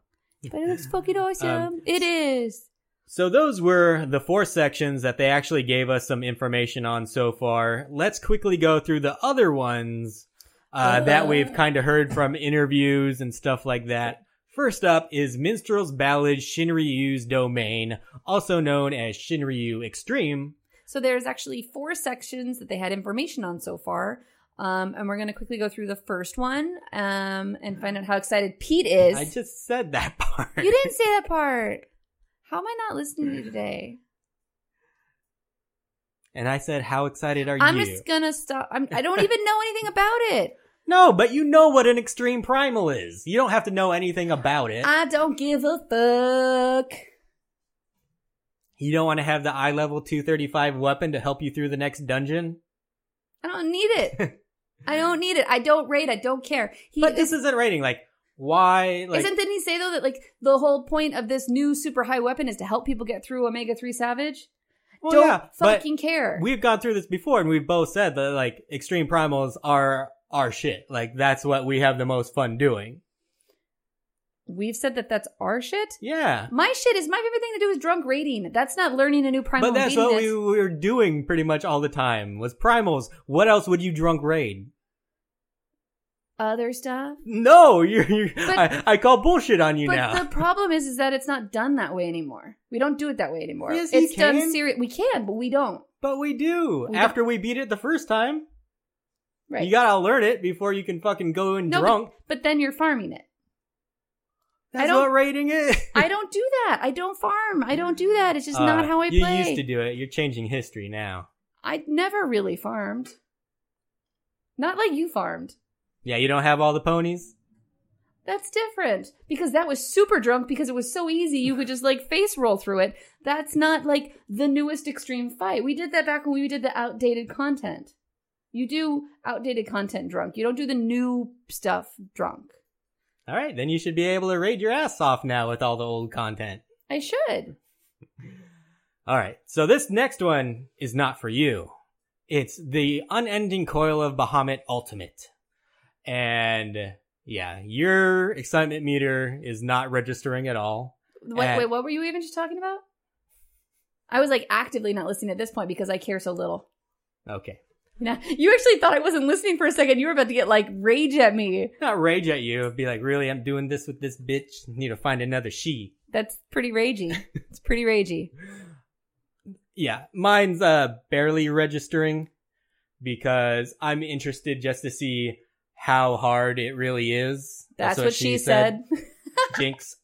But it looks fucking awesome. Um, it is. So those were the four sections that they actually gave us some information on so far. Let's quickly go through the other ones uh, uh. that we've kind of heard from interviews and stuff like that. First up is Minstrel's Ballad Shinryu's Domain, also known as Shinryu Extreme. So there's actually four sections that they had information on so far. Um, and we're going to quickly go through the first one um, and find out how excited Pete is. I just said that part. You didn't say that part. How am I not listening to you today? And I said, how excited are I'm you? I'm just going to stop. I'm, I don't even know anything about it. No, but you know what an extreme primal is. You don't have to know anything about it. I don't give a fuck. You don't want to have the eye level two thirty-five weapon to help you through the next dungeon? I don't need it. I don't need it. I don't rate. I don't care. He, but this isn't rating. Like, why? Like, isn't, didn't he say, though, that, like, the whole point of this new super high weapon is to help people get through Omega three Savage? Well, don't yeah, fucking care. We've gone through this before, and we've both said that, like, extreme primals are... our shit. Like, that's what we have the most fun doing. we've said that that's our shit? Yeah. My shit is, my favorite thing to do is drunk raiding. That's not learning a new primal. But that's what we were doing pretty much all the time, was primals. What else would you drunk raid? Other stuff? No, you're, you're but, I, I call bullshit on you but now. But the problem is, is that it's not done that way anymore. We don't do it that way anymore. Yes, it's can. done serious. We can, but we don't. But we do. We After don't. we beat it the first time. Right. You gotta learn it before you can fucking go and no, drunk. But, but then you're farming it. That's what raiding is. I don't do that. I don't farm. I don't do that. It's just uh, not how I you play. You used to do it. You're changing history now. I never really farmed. Not like you farmed. Yeah, you don't have all the ponies? That's different. Because that was super drunk because it was so easy you could just like face roll through it. That's not like the newest extreme fight. We did that back when we did the outdated content. You do outdated content drunk. You don't do the new stuff drunk. All right, then you should be able to raid your ass off now with all the old content. I should. All right, so this next one is not for you. It's the Unending Coil of Bahamut Ultimate. And yeah, your excitement meter is not registering at all. Wait, and- wait, what were you even just talking about? I was like actively not listening at this point because I care so little. Okay. Now, you actually thought I wasn't listening for a second. You were about to get, like, rage at me. Not rage at you. Be like, really, I'm doing this with this bitch? I need to find another she. That's pretty ragey. It's pretty ragey. Yeah. Mine's uh, barely registering because I'm interested just to see how hard it really is. That's, That's what, what she said. said. Jinx.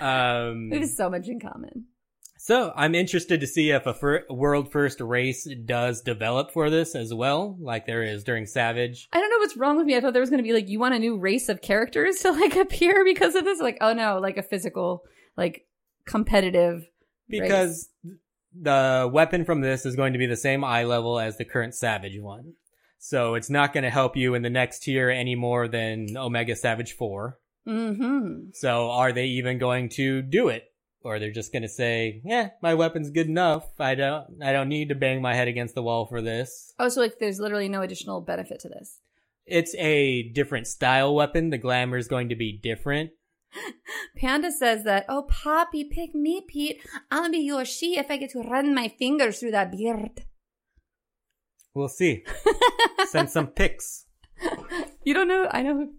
Um, we have so much in common. So I'm interested to see if a fir- world first race does develop for this as well, like there is during Savage. I don't know what's wrong with me. I thought there was going to be like, you want a new race of characters to like appear because of this? Like, oh no, like a physical, like competitive because race. The weapon from this is going to be the same eye level as the current Savage one. So it's not going to help you in the next tier any more than Omega Savage four. Mm-hmm. So are they even going to do it? Or they're just gonna say, "Yeah, my weapon's good enough. I don't, I don't need to bang my head against the wall for this." Oh, so like, there's literally no additional benefit to this. It's a different style weapon. The glamour is going to be different. Panda says that, "Oh, Poppy, pick me, Pete. I'll be your she if I get to run my fingers through that beard." We'll see. Send some pics. You don't know? I know who...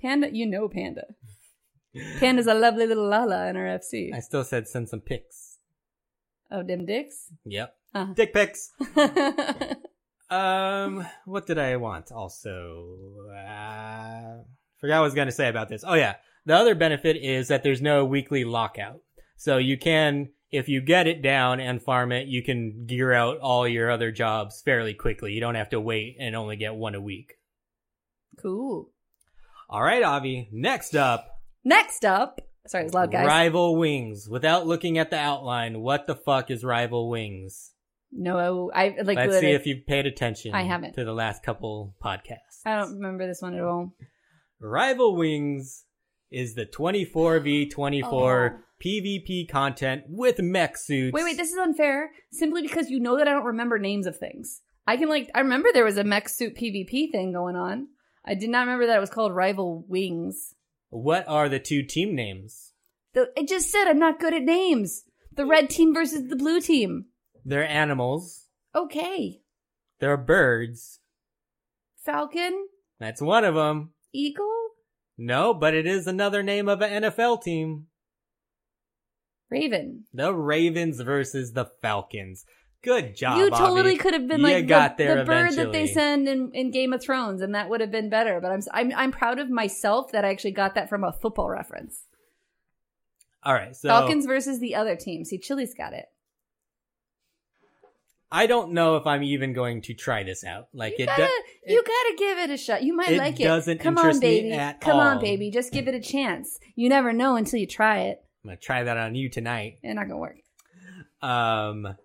Panda. You know Panda. Panda's a lovely little Lala in our F C. I still said send some pics. Oh, them dicks? Yep. Uh. Dick pics. um, what did I want also? Uh, forgot what I was going to say about this. Oh, yeah. The other benefit is that there's no weekly lockout. So you can, if you get it down and farm it, you can gear out all your other jobs fairly quickly. You don't have to wait and only get one a week. Cool. All right, Avi. Next up. Next up, sorry, it's loud, guys. Rival Wings. Without looking at the outline, what the fuck is Rival Wings? No, I like. Let's see if you've paid attention. I haven't to the last couple podcasts. I don't remember this one at all. Rival Wings is the twenty-four v twenty-four oh. PvP content with mech suits. Wait, wait, this is unfair. Simply because you know that I don't remember names of things. I can like, I remember there was a mech suit PvP thing going on. I did not remember that it was called Rival Wings. What are the two team names? The, I just said I'm not good at names. The red team versus the blue team. They're animals. Okay. They're birds. Falcon? That's one of them. Eagle? No, but it is another name of an N F L team. Raven. The Ravens versus the Falcons. Good job, You totally Avi. Could have been you like got the, there the bird that they send in, in Game of Thrones, and that would have been better. But I'm I'm I'm proud of myself that I actually got that from a football reference. All right, so Falcons versus the other team. See, Chili's got it. I don't know if I'm even going to try this out. Like you it, gotta, do, it, you gotta give it a shot. You might it like it. It doesn't Come interest on, baby. me at Come all. Come on, baby. Just give it a chance. You never know until you try it. I'm gonna try that on you tonight. It's not gonna work. Um.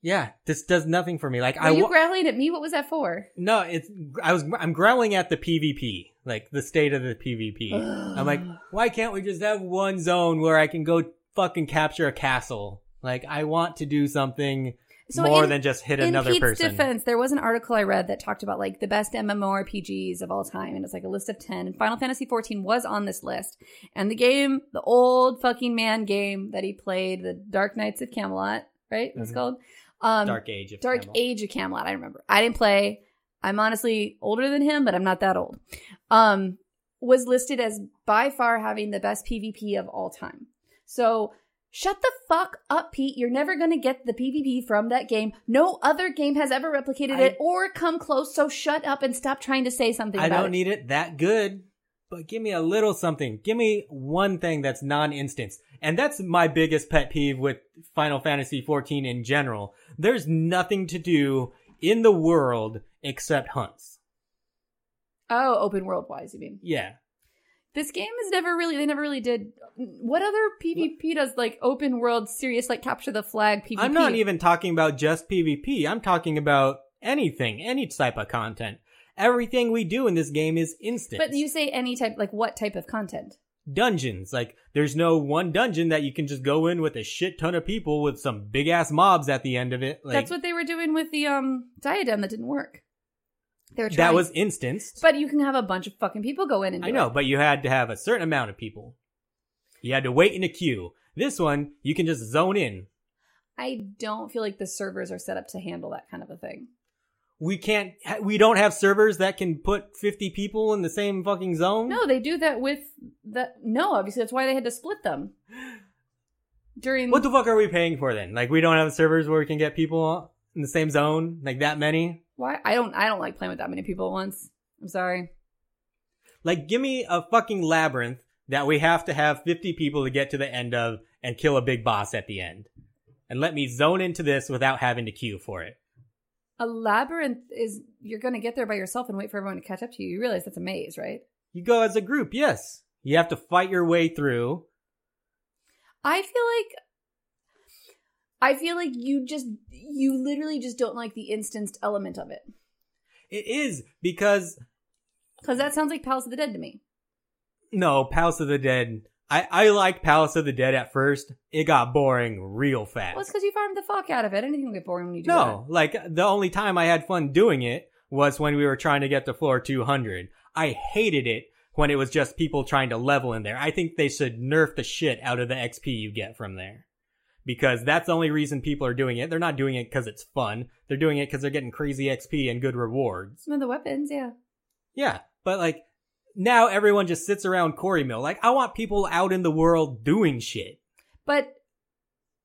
Yeah, this does nothing for me. Like, Were I w- you growling at me? What was that for? No, it's I was I'm growling at the PvP, like the state of the PvP. Ugh. I'm like, why can't we just have one zone where I can go fucking capture a castle? Like, I want to do something so more in, than just hit another Pete's person. In defense, there was an article I read that talked about like the best MMORPGs of all time, and it's like a list of ten. And Final Fantasy fourteen was on this list, and the game, the old fucking man game that he played, the Dark Knights of Camelot, right? It's mm-hmm. called um, Dark Age of Dark Camelot. Age of Camelot. I remember. I didn't play. I'm honestly older than him, but I'm not that old. Um, was listed as by far having the best PvP of all time. So. Shut the fuck up, Pete. You're never going to get the PvP from that game. No other game has ever replicated I, it or come close, so shut up and stop trying to say something I about it. I don't need it that good, but give me a little something. Give me one thing that's non-instance. And that's my biggest pet peeve with Final Fantasy fourteen in general. There's nothing to do in the world except hunts. Oh, open world-wise, you mean? Yeah. This game is never really, they never really did. What other PvP does like open world serious, like capture the flag PvP? I'm not even talking about just PvP. I'm talking about anything, any type of content. Everything we do in this game is instant. But you say any type, like what type of content? Dungeons. Like there's no one dungeon that you can just go in with a shit ton of people with some big ass mobs at the end of it. Like, that's what they were doing with the um diadem that didn't work. That was instanced. But you can have a bunch of fucking people go in and do I know, it. But you had to have a certain amount of people. You had to wait in a queue. This one, you can just zone in. I don't feel like the servers are set up to handle that kind of a thing. We can't, we don't have servers that can put fifty people in the same fucking zone? No, they do that with the, no, obviously that's why they had to split them. During. What the fuck are we paying for then? Like we don't have servers where we can get people in the same zone? Like that many? Why? I don't I don't like playing with that many people at once. I'm sorry. Like, give me a fucking labyrinth that we have to have fifty people to get to the end of and kill a big boss at the end. And let me zone into this without having to queue for it. A labyrinth is, you're going to get there by yourself and wait for everyone to catch up to you. You realize that's a maze, right? You go as a group, yes. You have to fight your way through. I feel like... I feel like you just, you literally just don't like the instanced element of it. It is, because... Because that sounds like Palace of the Dead to me. No, Palace of the Dead. I, I liked Palace of the Dead at first. It got boring real fast. Well, it's because you farmed the fuck out of it. Anything will get boring when you do that. No, like, the only time I had fun doing it was when we were trying to get to floor two hundred. I hated it when it was just people trying to level in there. I think they should nerf the shit out of the X P you get from there. Because that's the only reason people are doing it. They're not doing it because it's fun. They're doing it because they're getting crazy X P and good rewards. Some of the weapons, yeah. Yeah, but like, now everyone just sits around Quarrymill. Like, I want people out in the world doing shit. But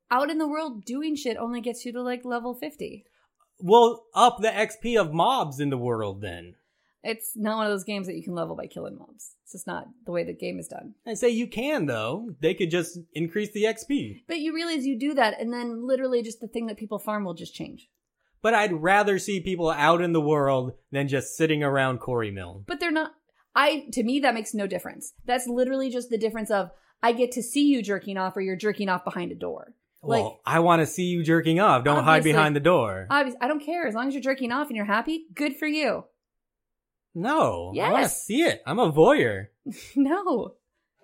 out in the world doing shit only gets you to like level fifty. Well, up the X P of mobs in the world then. It's not one of those games that you can level by killing mobs. It's just not the way the game is done. I say you can, though. They could just increase the X P. But you realize you do that, and then literally just the thing that people farm will just change. But I'd rather see people out in the world than just sitting around Quarrymill. But they're not... I To me, that makes no difference. That's literally just the difference of, I get to see you jerking off, or you're jerking off behind a door. Well, like, I want to see you jerking off. Don't hide behind the door. Obviously, I don't care. As long as you're jerking off and you're happy, good for you. No, yes. I want to see it. I'm a voyeur. No,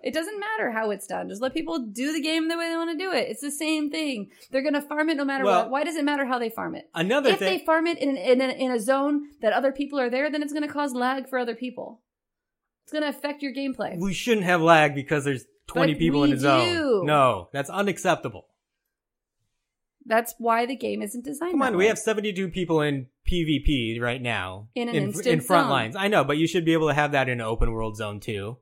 it doesn't matter how it's done. Just let people do the game the way they want to do it. It's the same thing. They're going to farm it no matter well, what. Why does it matter how they farm it? Another if thing- they farm it in, an, in, a, in a zone that other people are there, then it's going to cause lag for other people. It's going to affect your gameplay. We shouldn't have lag because there's twenty but people in a zone. Do. No, that's unacceptable. That's why the game isn't designed. Come on, we have seventy-two people in PvP right now. In an in, instant in front zone. Lines. I know, but you should be able to have that in an open world zone too.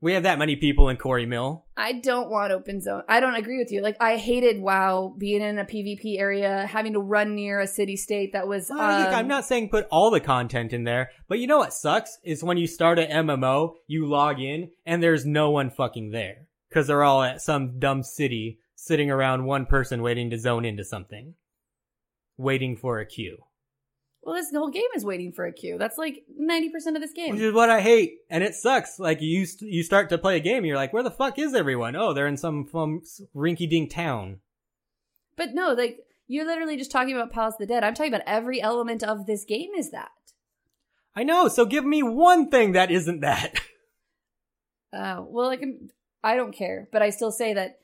We have that many people in Quarrymill. I don't want open zone. I don't agree with you. Like, I hated WoW being in a PvP area, having to run near a city state that was... Oh, um, look, I'm not saying put all the content in there, but you know what sucks? Is when you start an M M O, you log in, and there's no one fucking there. Because they're all at some dumb city... Sitting around one person waiting to zone into something. Waiting for a queue. Well, this whole game is waiting for a queue. That's like ninety percent of this game. Which is what I hate. And it sucks. Like, you you start to play a game, you're like, where the fuck is everyone? Oh, they're in some fun, rinky-dink town. But no, like, you're literally just talking about Palace of the Dead. I'm talking about every element of this game is that. I know, so give me one thing that isn't that. Oh, uh, well, I can, I don't care. But I still say that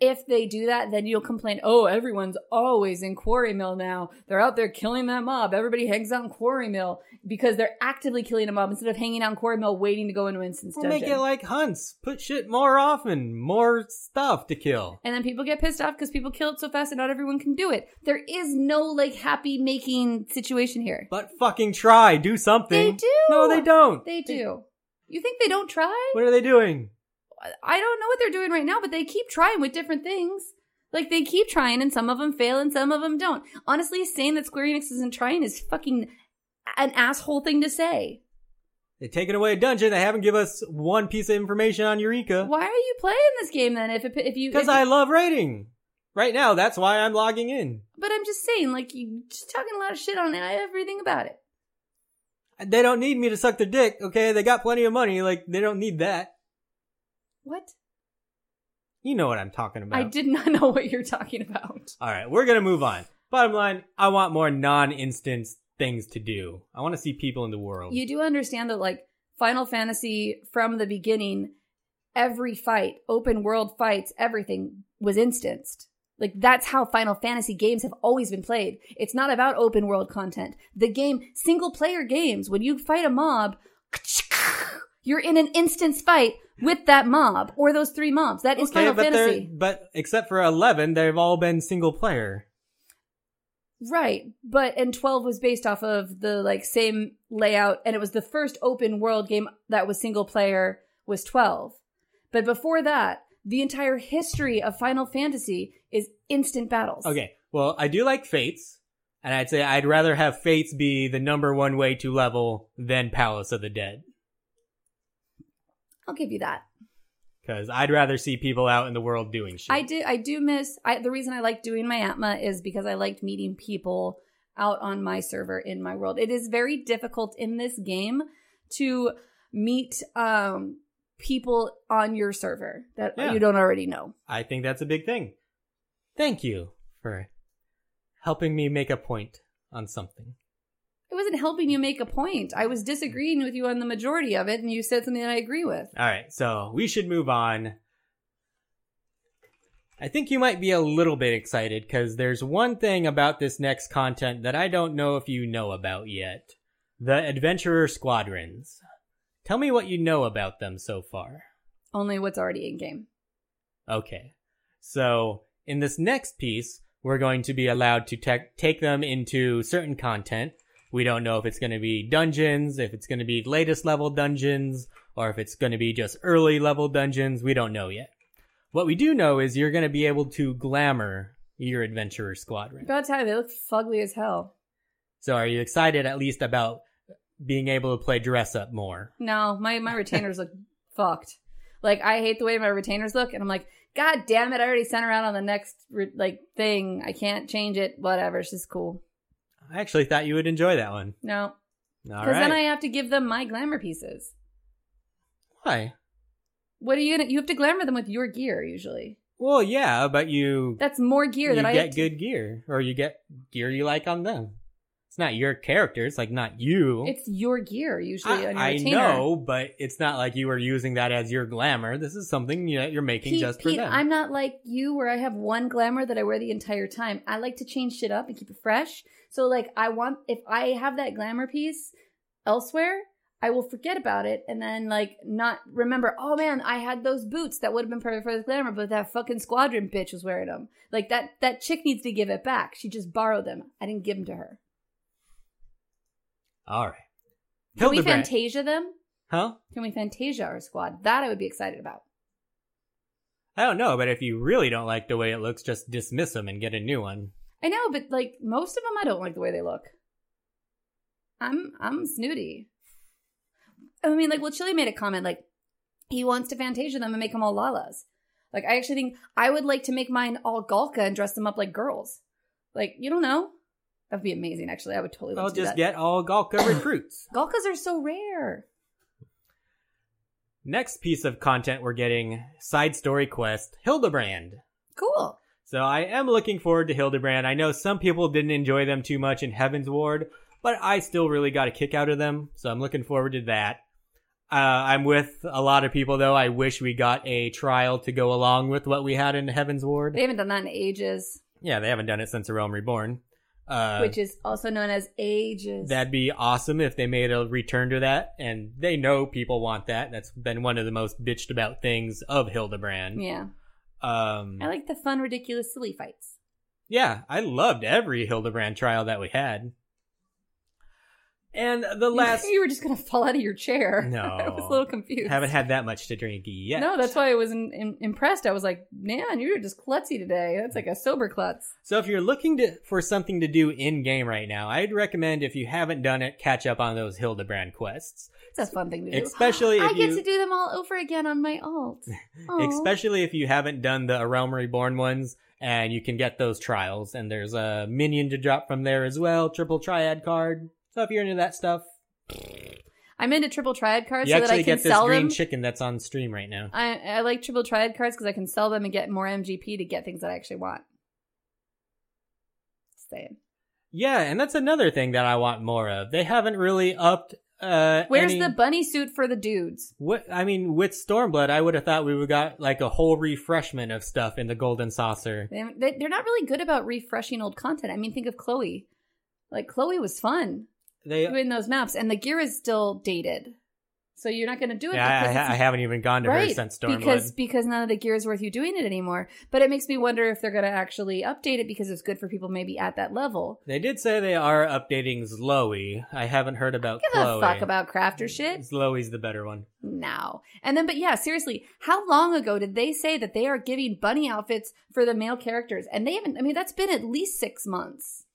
if they do that, then you'll complain, oh, everyone's always in Quarrymill now. They're out there killing that mob. Everybody hangs out in Quarrymill because they're actively killing a mob instead of hanging out in Quarrymill waiting to go into Instance Dungeon. We'll make it like hunts. Put shit more often. More stuff to kill. And then people get pissed off because people kill it so fast and not everyone can do it. There is no, like, happy-making situation here. But fucking try. Do something. They do. No, they don't. They do. They... You think they don't try? What are they doing? I don't know what they're doing right now, but they keep trying with different things. Like, they keep trying, and some of them fail, and some of them don't. Honestly, saying that Square Enix isn't trying is fucking an asshole thing to say. They've taken away a dungeon. They haven't given us one piece of information on Eureka. Why are you playing this game, then, if, it, if you... Because I love raiding. Right now, that's why I'm logging in. But I'm just saying, like, you're just talking a lot of shit on everything about it. They don't need me to suck their dick, okay? They got plenty of money. Like, they don't need that. What? You know what I'm talking about. I did not know what you're talking about. All right, we're going to move on. Bottom line, I want more non-instance things to do. I want to see people in the world. You do understand that, like, Final Fantasy, from the beginning, every fight, open world fights, everything was instanced. Like, that's how Final Fantasy games have always been played. It's not about open world content. The game, single-player games, when you fight a mob, you're in an instance fight with that mob, or those three mobs. That is okay, Final but Fantasy. But except for eleven, they've all been single player. Right. But, and twelve was based off of the, like, same layout, and it was the first open world game that was single player was twelve. But before that, the entire history of Final Fantasy is instant battles. Okay. Well, I do like Fates, and I'd say I'd rather have Fates be the number one way to level than Palace of the Dead. I'll give you that. Because I'd rather see people out in the world doing shit. I do I do miss... I, the reason I like doing my Atma is because I liked meeting people out on my server in my world. It is very difficult in this game to meet um, people on your server that yeah. you don't already know. I think that's a big thing. Thank you for helping me make a point on something. It wasn't helping you make a point. I was disagreeing with you on the majority of it, and you said something that I agree with. All right, so we should move on. I think you might be a little bit excited, because there's one thing about this next content that I don't know if you know about yet. The Adventurer Squadrons. Tell me what you know about them so far. Only what's already in-game. Okay. So, in this next piece, we're going to be allowed to te- take them into certain content. We don't know if it's going to be dungeons, if it's going to be latest level dungeons, or if it's going to be just early level dungeons. We don't know yet. What we do know is you're going to be able to glamour your Adventurer Squadron. About time. They look fugly as hell. So are you excited at least about being able to play dress up more? No, my, my retainers look fucked. Like, I hate the way my retainers look, and I'm like, God damn it, I already sent her out on the next re- like thing. I can't change it. Whatever. It's just cool. I actually thought you would enjoy that one. No. All right. Because then I have to give them my glamour pieces. Why? What are you going to... You have to glamour them with your gear, usually. Well, yeah, but you... That's more gear than I... You get good gear. Or you get gear you like on them. It's not your character. It's, like, not you. It's your gear, usually, on your retainer. I know, but it's not like you were using that as your glamour. This is something that you're making just for them. I'm not like you, where I have one glamour that I wear the entire time. I like to change shit up and keep it fresh. So, like, I want, if I have that glamour piece elsewhere, I will forget about it and then, like, not remember, oh, man, I had those boots that would have been perfect for the glamour, but that fucking squadron bitch was wearing them. Like, that, that chick needs to give it back. She just borrowed them. I didn't give them to her. All right. Can we Fantasia them? Huh? Can we Fantasia our squad? That I would be excited about. I don't know, but if you really don't like the way it looks, just dismiss them and get a new one. I know, but, like, most of them, I don't like the way they look. I'm I'm snooty. I mean, like, well, Chili made a comment, like, he wants to Fantasia them and make them all Lalas. Like, I actually think I would like to make mine all Galka and dress them up like girls. Like, you don't know. That would be amazing, actually. I would totally love to do that. I'll just get all Galka recruits. Galkas are so rare. Next piece of content we're getting, side story quest, Hildebrand. Cool. So I am looking forward to Hildebrand. I know some people didn't enjoy them too much in Heavensward, but I still really got a kick out of them, so I'm looking forward to that. Uh, I'm with a lot of people, though. I wish we got a trial to go along with what we had in Heavensward. They haven't done that in ages. Yeah, they haven't done it since A Realm Reborn. Uh, Which is also known as Ages. That'd be awesome if they made a return to that. And they know people want that. That's been one of the most bitched about things of Hildebrand. Yeah. Um, I like the fun, ridiculous, silly fights. Yeah, I loved every Hildebrand trial that we had. And the last... You were just going to fall out of your chair. No. I was a little confused. Haven't had that much to drink yet. No, that's why I was in, in, impressed. I was like, man, you were just klutzy today. That's like a sober klutz. So if you're looking to, for something to do in-game right now, I'd recommend, if you haven't done it, catch up on those Hildebrand quests. It's a fun thing to do. Especially if I get you... to do them all over again on my alt. Especially if you haven't done the A Realm Reborn ones, and you can get those trials. And there's a minion to drop from there as well. Triple Triad card. So if you're into that stuff, I'm into Triple Triad cards you so that I can sell them. You actually get this green chicken that's on stream right now. I, I like Triple Triad cards because I can sell them and get more M G P to get things that I actually want. Just saying. Yeah, and that's another thing that I want more of. They haven't really upped. Uh, Where's any... the bunny suit for the dudes? What I mean, with Stormblood, I would have thought we would got like a whole refreshment of stuff in the Golden Saucer. They, they, they're not really good about refreshing old content. I mean, think of Khloe. Like Khloe was fun. They in those maps, and the gear is still dated, so you're not going to do it. Yeah, because I, I, I haven't even gone to right, her since Stormblood because because none of the gear is worth you doing it anymore. But it makes me wonder if they're going to actually update it because it's good for people maybe at that level. They did say they are updating Zloe. I haven't heard about. I don't give Khloe. a fuck about crafter shit. Zloe's the better one. No, and then but yeah, seriously, how long ago did they say that they are giving bunny outfits for the male characters? And they haven't. I mean, that's been at least six months.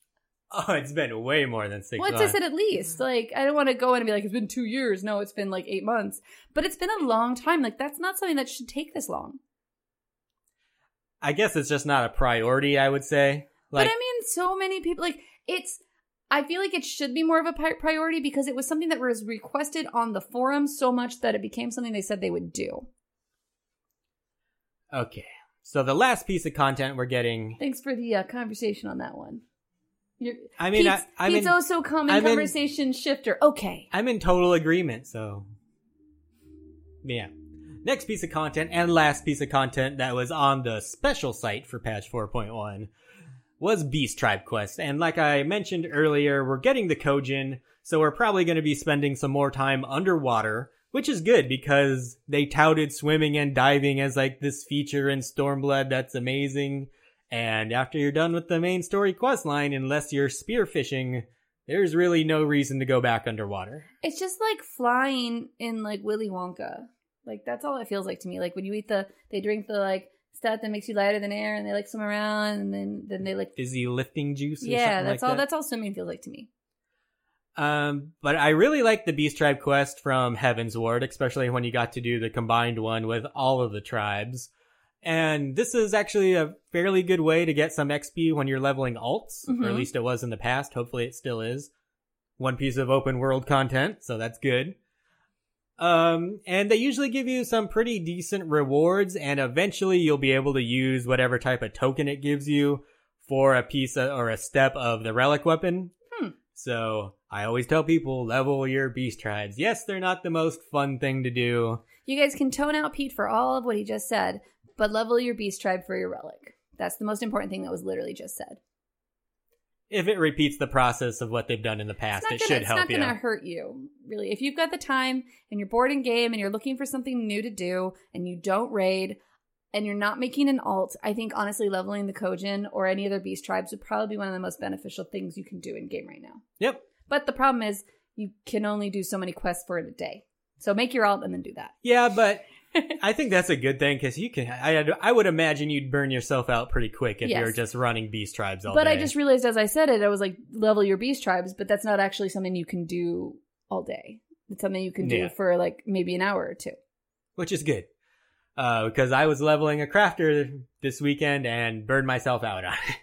Oh, it's been way more than six well, months. Well, I said at least. Like, I don't want to go in and be like, it's been two years. No, it's been like eight months. But it's been a long time. Like, that's not something that should take this long. I guess it's just not a priority, I would say. Like, but I mean, so many people, like, it's, I feel like it should be more of a priority because it was something that was requested on the forum so much that it became something they said they would do. Okay. So the last piece of content we're getting. Thanks for the uh, conversation on that one. You're, I mean, Pete's, I, I Pete's mean, oh so common I'm conversation in, shifter. Okay. I'm in total agreement, so. Yeah. Next piece of content and last piece of content that was on the special site for patch four point one was Beast Tribe Quest. And like I mentioned earlier, we're getting the Kojin, so we're probably going to be spending some more time underwater, which is good because they touted swimming and diving as like this feature in Stormblood that's amazing. And after you're done with the main story quest line, unless you're spearfishing, there's really no reason to go back underwater. It's just like flying in like Willy Wonka. Like that's all it feels like to me. Like when you eat the, they drink the like stuff that makes you lighter than air, and they like swim around, and then then they like fizzy lifting juice. Or yeah, something that's like all. That. That's all swimming feels like to me. Um, but I really like the Beast Tribe quest from Heavensward, especially when you got to do the combined one with all of the tribes. And this is actually a fairly good way to get some X P when you're leveling alts, mm-hmm. or at least it was in the past. Hopefully it still is. One piece of open world content, so that's good. Um, and they usually give you some pretty decent rewards, and eventually you'll be able to use whatever type of token it gives you for a piece of, or a step of the relic weapon. Hmm. So I always tell people, level your beast tribes. Yes, they're not the most fun thing to do. You guys can tone out Pete for all of what he just said. But level your beast tribe for your relic. That's the most important thing that was literally just said. If it repeats the process of what they've done in the past, it should help you. It's not going to hurt you, really. If you've got the time and you're bored in game and you're looking for something new to do and you don't raid and you're not making an alt, I think, honestly, leveling the Kojin or any other beast tribes would probably be one of the most beneficial things you can do in game right now. Yep. But the problem is you can only do so many quests for it a day. So make your alt and then do that. Yeah, but... I think that's a good thing because you can. I, I would imagine you'd burn yourself out pretty quick if yes. you're just running beast tribes all but day. But I just realized as I said it, I was like, level your beast tribes, but that's not actually something you can do all day. It's something you can do yeah. for like maybe an hour or two, which is good uh, because I was leveling a crafter this weekend and burned myself out on it.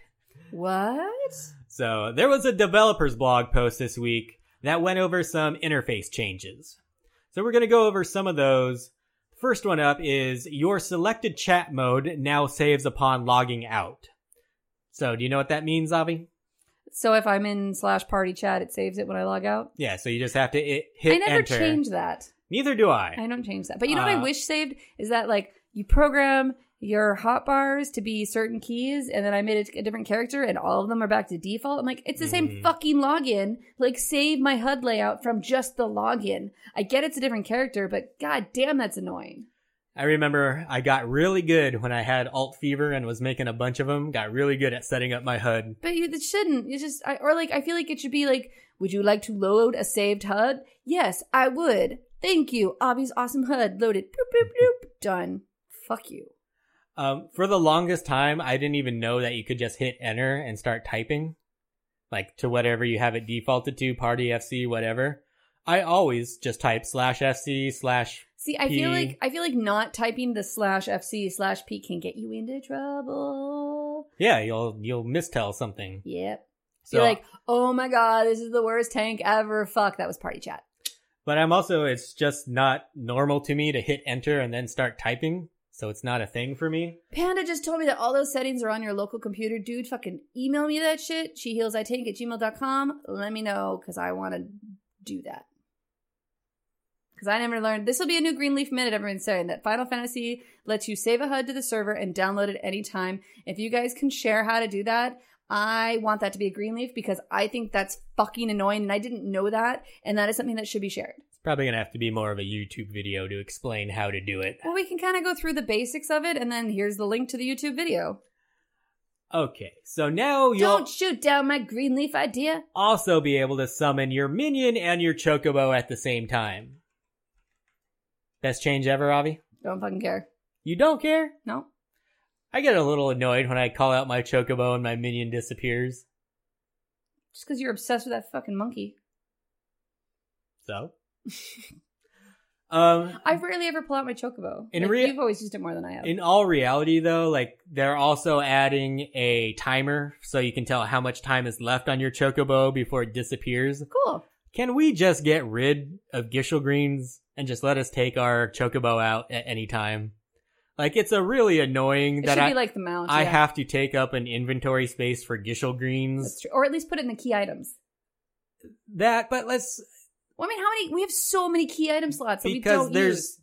What? So there was a developer's blog post this week that went over some interface changes. So we're going to go over some of those. First one up is your selected chat mode now saves upon logging out. So do you know what that means, Avi? So if I'm in slash party chat, it saves it when I log out? Yeah, so you just have to hit enter. I never change that. Neither do I. I don't change that. But you know uh, what I wish saved is that, like, you program your hotbars to be certain keys, and then I made a, a different character, and all of them are back to default. I'm like, it's the same mm. fucking login. Like, save my H U D layout from just the login. I get it's a different character, but god damn, that's annoying. I remember I got really good when I had alt fever and was making a bunch of them. Got really good at setting up my H U D. But you, it shouldn't. It's just, I, or like, I feel like it should be like, would you like to load a saved H U D? Yes, I would. Thank you. Obby's awesome H U D. Loaded. Boop, boop, boop. Done. Fuck you. Um, for the longest time, I didn't even know that you could just hit enter and start typing. Like, to whatever you have it defaulted to, party F C, whatever. I always just type slash F C slash... See, I P. feel like I feel like not typing the slash F C slash P can get you into trouble. Yeah, you'll you'll mistell something. Yep. So you're like, oh my god, this is the worst tank ever. Fuck, that was party chat. But I'm also, it's just not normal to me to hit enter and then start typing. So it's not a thing for me. Panda just told me that all those settings are on your local computer. Dude, fucking email me that shit. she heals I tank at gmail dot com. Let me know, because I want to do that. Because I never learned. This will be a new Greenleaf Minute, everyone's saying, that Final Fantasy lets you save a H U D to the server and download it anytime. If you guys can share how to do that, I want that to be a Greenleaf, because I think that's fucking annoying, and I didn't know that, and that is something that should be shared. It's probably going to have to be more of a YouTube video to explain how to do it. Well, we can kind of go through the basics of it, and then here's the link to the YouTube video. Okay, so now you'll... Don't shoot down my Greenleaf idea. Also be able to summon your minion and your chocobo at the same time. Best change ever, Avi? Don't fucking care. You don't care? No. I get a little annoyed when I call out my chocobo and my minion disappears. Just because you're obsessed with that fucking monkey. So? um, I rarely ever pull out my chocobo. In like, rea- you've always used it more than I have. In all reality, though, like, they're also adding a timer so you can tell how much time is left on your chocobo before it disappears. Cool. Can we just get rid of Gishel Greens and just let us take our chocobo out at any time? Like, it's a really annoying it that should I, be like the mount, I yeah. have to take up an inventory space for Gishel Greens. That's true. Or at least put it in the key items. That, but let's... Well, I mean, how many... We have so many key item slots that we don't use. Because there's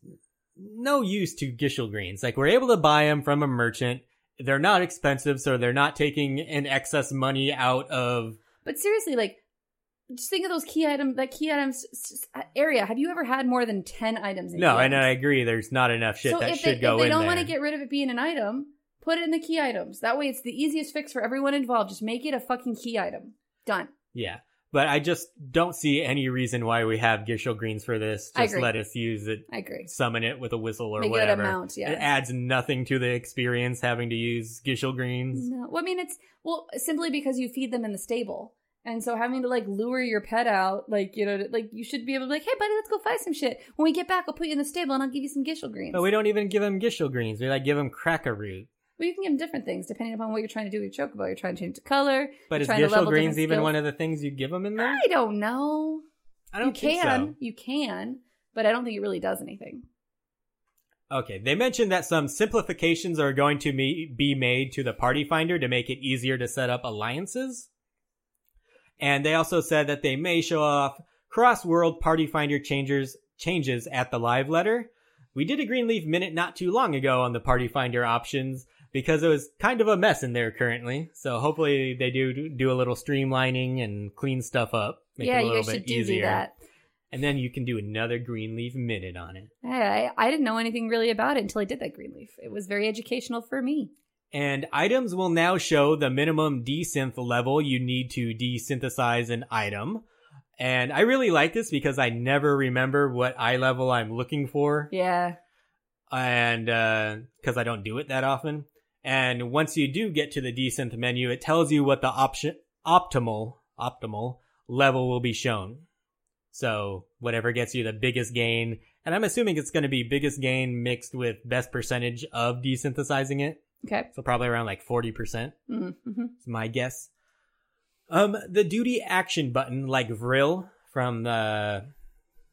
no use to Gishel Greens. Like, we're able to buy them from a merchant. They're not expensive, so they're not taking an excess money out of... But seriously, like... Just think of those key items, that key items area. Have you ever had more than ten items in No, and I agree. There's not enough shit so that should they, go in there. If they don't want to get rid of it being an item, put it in the key items. That way it's the easiest fix for everyone involved. Just make it a fucking key item. Done. Yeah. But I just don't see any reason why we have Gishel Greens for this. Just let us use it. I agree. Summon it with a whistle or make whatever. It, a mount, yeah. It adds nothing to the experience having to use Gishel Greens. No. Well, I mean, it's, well, simply because you feed them in the stable. And so having to, like, lure your pet out, like, you know, like, you should be able to be like, hey, buddy, let's go find some shit. When we get back, I'll put you in the stable and I'll give you some Gishel Greens. But we don't even give them Gishel Greens. We, like, give them Cracker Root. Well, you can give them different things depending upon what you're trying to do with your chocobo. You're trying to change the color. But is Gishel Greens even one of the things you give them in there? I don't know. I don't think so. You can, but I don't think it really does anything. Okay, they mentioned that some simplifications are going to be made to the party finder to make it easier to set up alliances. And they also said that they may show off cross-world party finder changes, changes at the live letter. We did a Greenleaf Minute not too long ago on the party finder options because it was kind of a mess in there currently. So hopefully they do do a little streamlining and clean stuff up. Make yeah, it a little you guys bit should easier. Do that. And then you can do another Greenleaf Minute on it. I, I didn't know anything really about it until I did that Greenleaf. It was very educational for me. And items will now show the minimum desynth level you need to desynthesize an item. And I really like this because I never remember what eye level I'm looking for. Yeah. And because uh, I don't do it that often. And once you do get to the desynth menu, it tells you what the option optimal optimal level will be shown. So whatever gets you the biggest gain. And I'm assuming it's going to be biggest gain mixed with best percentage of desynthesizing it. Okay. So probably around like forty percent mm-hmm. is my guess. Um, the duty action button, like Vril from the,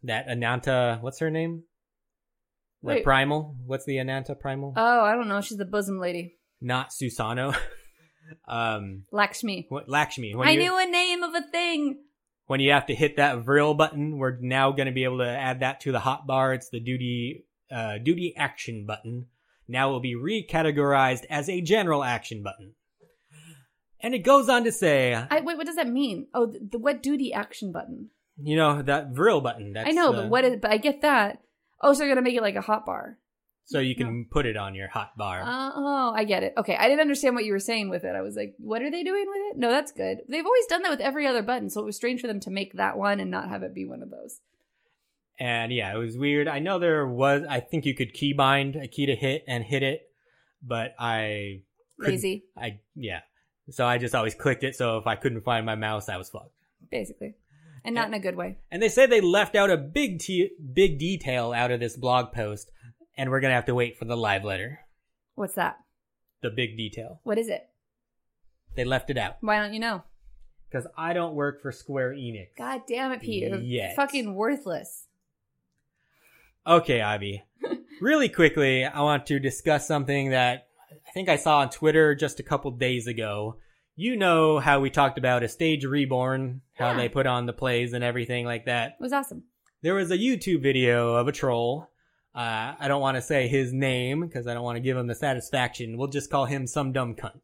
that Ananta, what's her name? The Wait. Primal. What's the Ananta Primal? Oh, I don't know. She's the bosom lady. Not Susano. um, Lakshmi. What, Lakshmi. When I knew a name of a thing. when you have to hit that Vril button, we're now going to be able to add that to the hotbar. It's the duty uh, duty action button. Now will be recategorized as a general action button. And it goes on to say... I, wait, what does that mean? Oh, the, the what duty action button? You know, that Vril button. That's, I know, uh, but what is? But I get that. Oh, so you're going to make it like a hotbar. So you can no. put it on your hotbar. Uh, oh, I get it. Okay, I didn't understand what you were saying with it. I was like, what are they doing with it? No, that's good. They've always done that with every other button, so it was strange for them to make that one and not have it be one of those. And yeah, it was weird. I know there was, I think you could keybind a key to hit and hit it, but I... Lazy. I Yeah. So I just always clicked it, so if I couldn't find my mouse, I was fucked. Basically. And not and, in a good way. And they said they left out a big t- big detail out of this blog post, and we're going to have to wait for the live letter. What's that? The big detail. What is it? They left it out. Why don't you know? Because I don't work for Square Enix. God damn it, Pete. You're fucking worthless. Okay, Ivy. Really quickly, I want to discuss something that I think I saw on Twitter just a couple days ago. You know how we talked about A Stage Reborn, how yeah. they put on the plays and everything like that. It was awesome. There was a YouTube video of a troll. Uh, I don't want to say his name because I don't want to give him the satisfaction. We'll just call him some dumb cunt.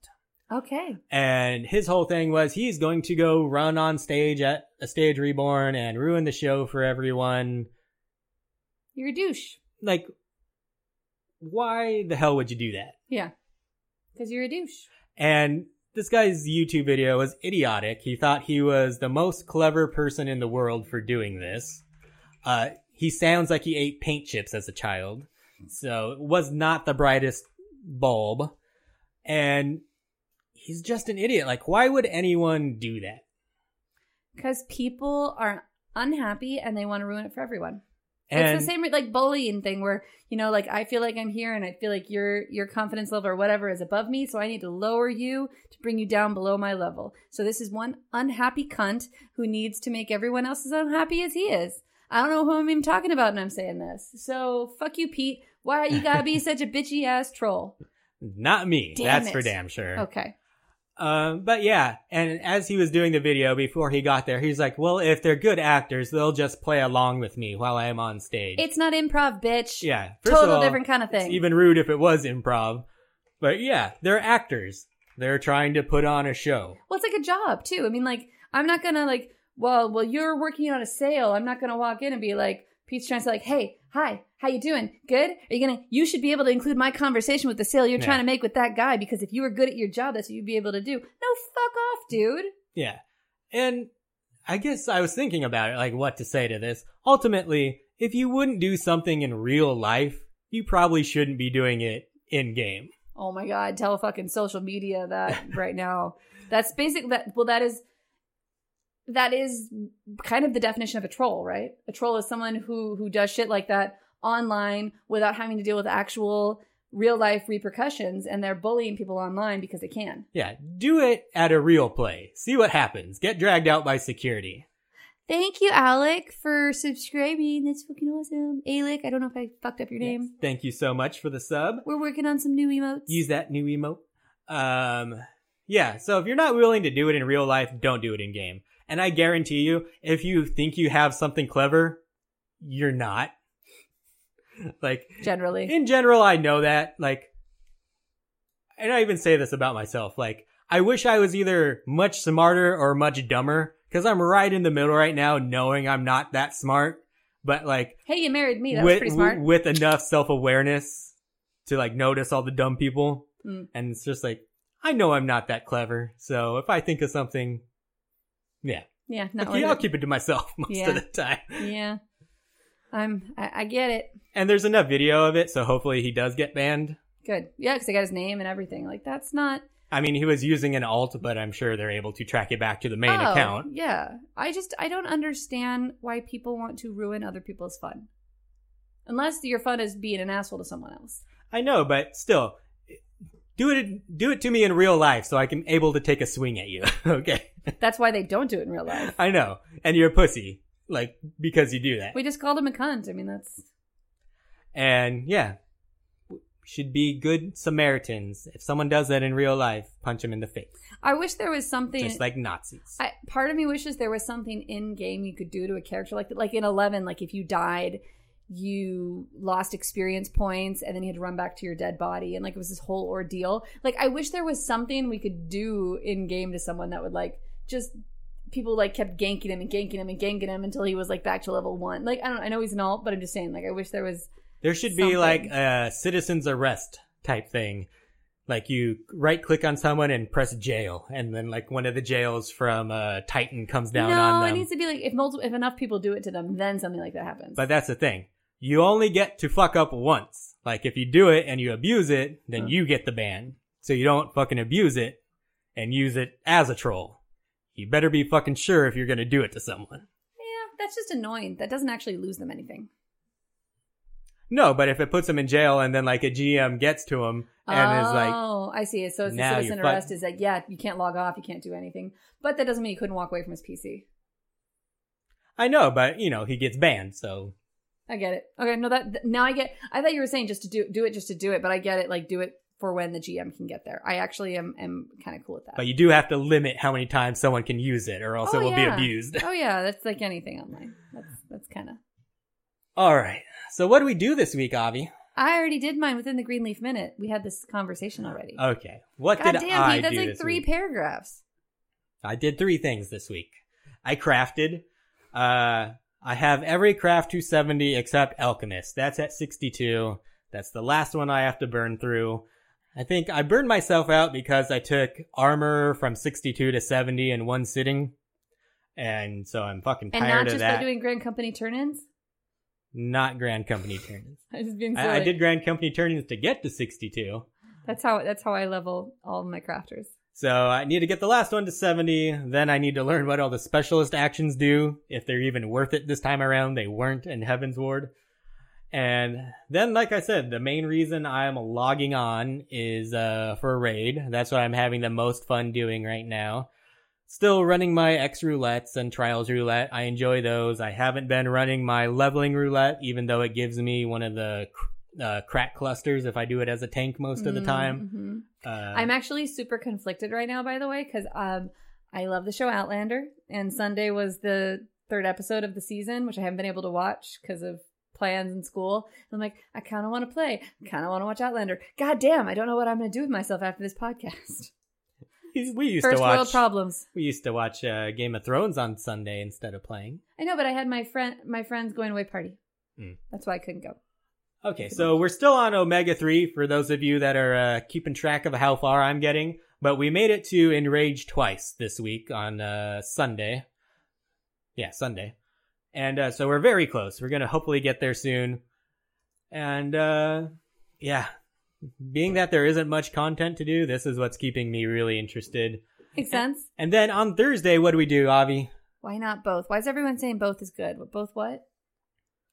Okay. And his whole thing was he's going to go run on stage at A Stage Reborn and ruin the show for everyone. You're a douche. Like, why the hell would you do that? Yeah. Because you're a douche. And this guy's YouTube video was idiotic. He thought he was the most clever person in the world for doing this. Uh, he sounds like he ate paint chips as a child. So it was not the brightest bulb. And he's just an idiot. Like, why would anyone do that? Because people are unhappy and they want to ruin it for everyone. And it's the same like bullying thing where, you know, like I feel like I'm here and I feel like your your confidence level or whatever is above me. So I need to lower you to bring you down below my level. So this is one unhappy cunt who needs to make everyone else as unhappy as he is. I don't know who I'm even talking about when I'm saying this. So fuck you, Pete. Why you gotta be such a bitchy ass troll? Not me. Damn That's it. For damn sure. Okay. Um, but yeah, and as he was doing the video before he got there, he's like, well, if they're good actors, they'll just play along with me while I am on stage. It's not improv, bitch. Yeah. Total all, different kind of thing. It's even rude if it was improv. But yeah, they're actors. They're trying to put on a show. Well, it's like a job, too. I mean, like, I'm not gonna, like, well, well, you're working on a sale. I'm not gonna walk in and be like, Pete's trying to say, like, hey, hi, how you doing? Good? Are you gonna? You should be able to include my conversation with the sale you're yeah. trying to make with that guy because if you were good at your job, that's what you'd be able to do. No, fuck off, dude. Yeah. And I guess I was thinking about it, like what to say to this. Ultimately, if you wouldn't do something in real life, you probably shouldn't be doing it in-game. Oh my God, tell fucking social media that right now. That's basically, that, well, that is... That is kind of the definition of a troll, right? A troll is someone who who does shit like that online without having to deal with actual real-life repercussions, and they're bullying people online because they can. Yeah, do it at a real play. See what happens. Get dragged out by security. Thank you, Alec, for subscribing. That's fucking awesome. Alec, I don't know if I fucked up your yes. name. Thank you so much for the sub. We're working on some new emotes. Use that new emote. Um, yeah, so if you're not willing to do it in real life, don't do it in-game. And I guarantee you, if you think you have something clever, you're not. Like, generally. In general, I know that. Like, and I even say this about myself. Like, I wish I was either much smarter or much dumber, because I'm right in the middle right now, knowing I'm not that smart. But, like, hey, you married me. That with, was pretty smart. With enough self-awareness to, like, notice all the dumb people. Mm. And it's just like, I know I'm not that clever. So if I think of something... Yeah. Yeah. Not like, like I'll it. keep it to myself most yeah. of the time. Yeah. I'm, I, I get it. And there's enough video of it, so hopefully he does get banned. Good. Yeah, because they got his name and everything. Like, that's not... I mean, he was using an alt, but I'm sure they're able to track it back to the main oh, account. Yeah. I just, I don't understand why people want to ruin other people's fun. Unless your fun is being an asshole to someone else. I know, but still, do it, do it to me in real life so I can able to take a swing at you. Okay. That's why they don't do it in real life. I know. And you're a pussy. Like, because you do that. We just called him a cunt. I mean, that's... And, yeah. should be good Samaritans. If someone does that in real life, punch them in the face. I wish there was something... Just like Nazis. I, part of me wishes there was something in-game you could do to a character like that. Like in eleven, like if you died, you lost experience points, and then you had to run back to your dead body. And like it was this whole ordeal. Like I wish there was something we could do in-game to someone that would like just... People like kept ganking him and ganking him and ganking him until he was like back to level one. Like I don't, I know he's an alt, but I'm just saying. Like I wish there was. There should something. be like a citizen's arrest type thing, like you right click on someone and press jail, and then like one of the jails from uh, Titan comes down no, on them. No, it needs to be like if multiple, if enough people do it to them, then something like that happens. But that's the thing. You only get to fuck up once. Like if you do it and you abuse it, then oh. you get the ban. So you don't fucking abuse it and use it as a troll. You better be fucking sure if you're going to do it to someone. Yeah, that's just annoying. That doesn't actually lose them anything. No, but if it puts them in jail and then like a G M gets to them and oh, is like... Oh, I see. So it's a citizen arrest fuck- is that, yeah, you can't log off, you can't do anything. But that doesn't mean he couldn't walk away from his P C. I know, but, you know, he gets banned, so... I get it. Okay, no, that... Th- now I get... I thought you were saying just to do do it just to do it, but I get it. Like, do it... for when the G M can get there. I actually am, am kind of cool with that. But you do have to limit how many times someone can use it or else oh, it will yeah. be abused. Oh yeah, that's like anything online. That's that's kind of... All right. So what do we do this week, Avi? I already did mine within the Greenleaf Minute. We had this conversation already. Okay. What God did damn, I dude, that's do like this three week? Paragraphs. I did three things this week. I crafted. Uh, I have every craft to seventy except Alchemist. That's at sixty-two. That's the last one I have to burn through. I think I burned myself out because I took armor from sixty-two to seventy in one sitting. And so I'm fucking tired of that. And not just by doing Grand Company turn-ins? Not Grand Company turn-ins. I, was being I, I did Grand Company turn-ins to get to sixty-two. That's how That's how I level all of my crafters. So I need to get the last one to seventy. Then I need to learn what all the specialist actions do. If they're even worth it this time around. They weren't in Heavensward. And then, like I said, the main reason I'm logging on is uh for a raid. That's what I'm having the most fun doing right now. Still running my X roulettes and trials roulette. I enjoy those. I haven't been running my leveling roulette, even though it gives me one of the uh, crack clusters if I do it as a tank most of the time. Mm-hmm. Uh, I'm actually super conflicted right now, by the way, because um, I love the show Outlander. And Sunday was the third episode of the season, which I haven't been able to watch because of plans in school. I'm like, I kind of want to play. I kind of want to watch Outlander. God damn, I don't know what I'm going to do with myself after this podcast. We used First to watch... First world problems. We used to watch uh, Game of Thrones on Sunday instead of playing. I know, but I had my friend, my friend's going away party. Mm. That's why I couldn't go. Okay, couldn't so watch. We're still on Omega three for those of you that are uh, keeping track of how far I'm getting. But we made it to Enrage twice this week on uh, Sunday. Yeah, Sunday. And uh, so we're very close. We're going to hopefully get there soon. And uh, yeah, being that there isn't much content to do, this is what's keeping me really interested. Makes sense. And, and then on Thursday, what do we do, Avi? Why not both? Why is everyone saying both is good? Both what?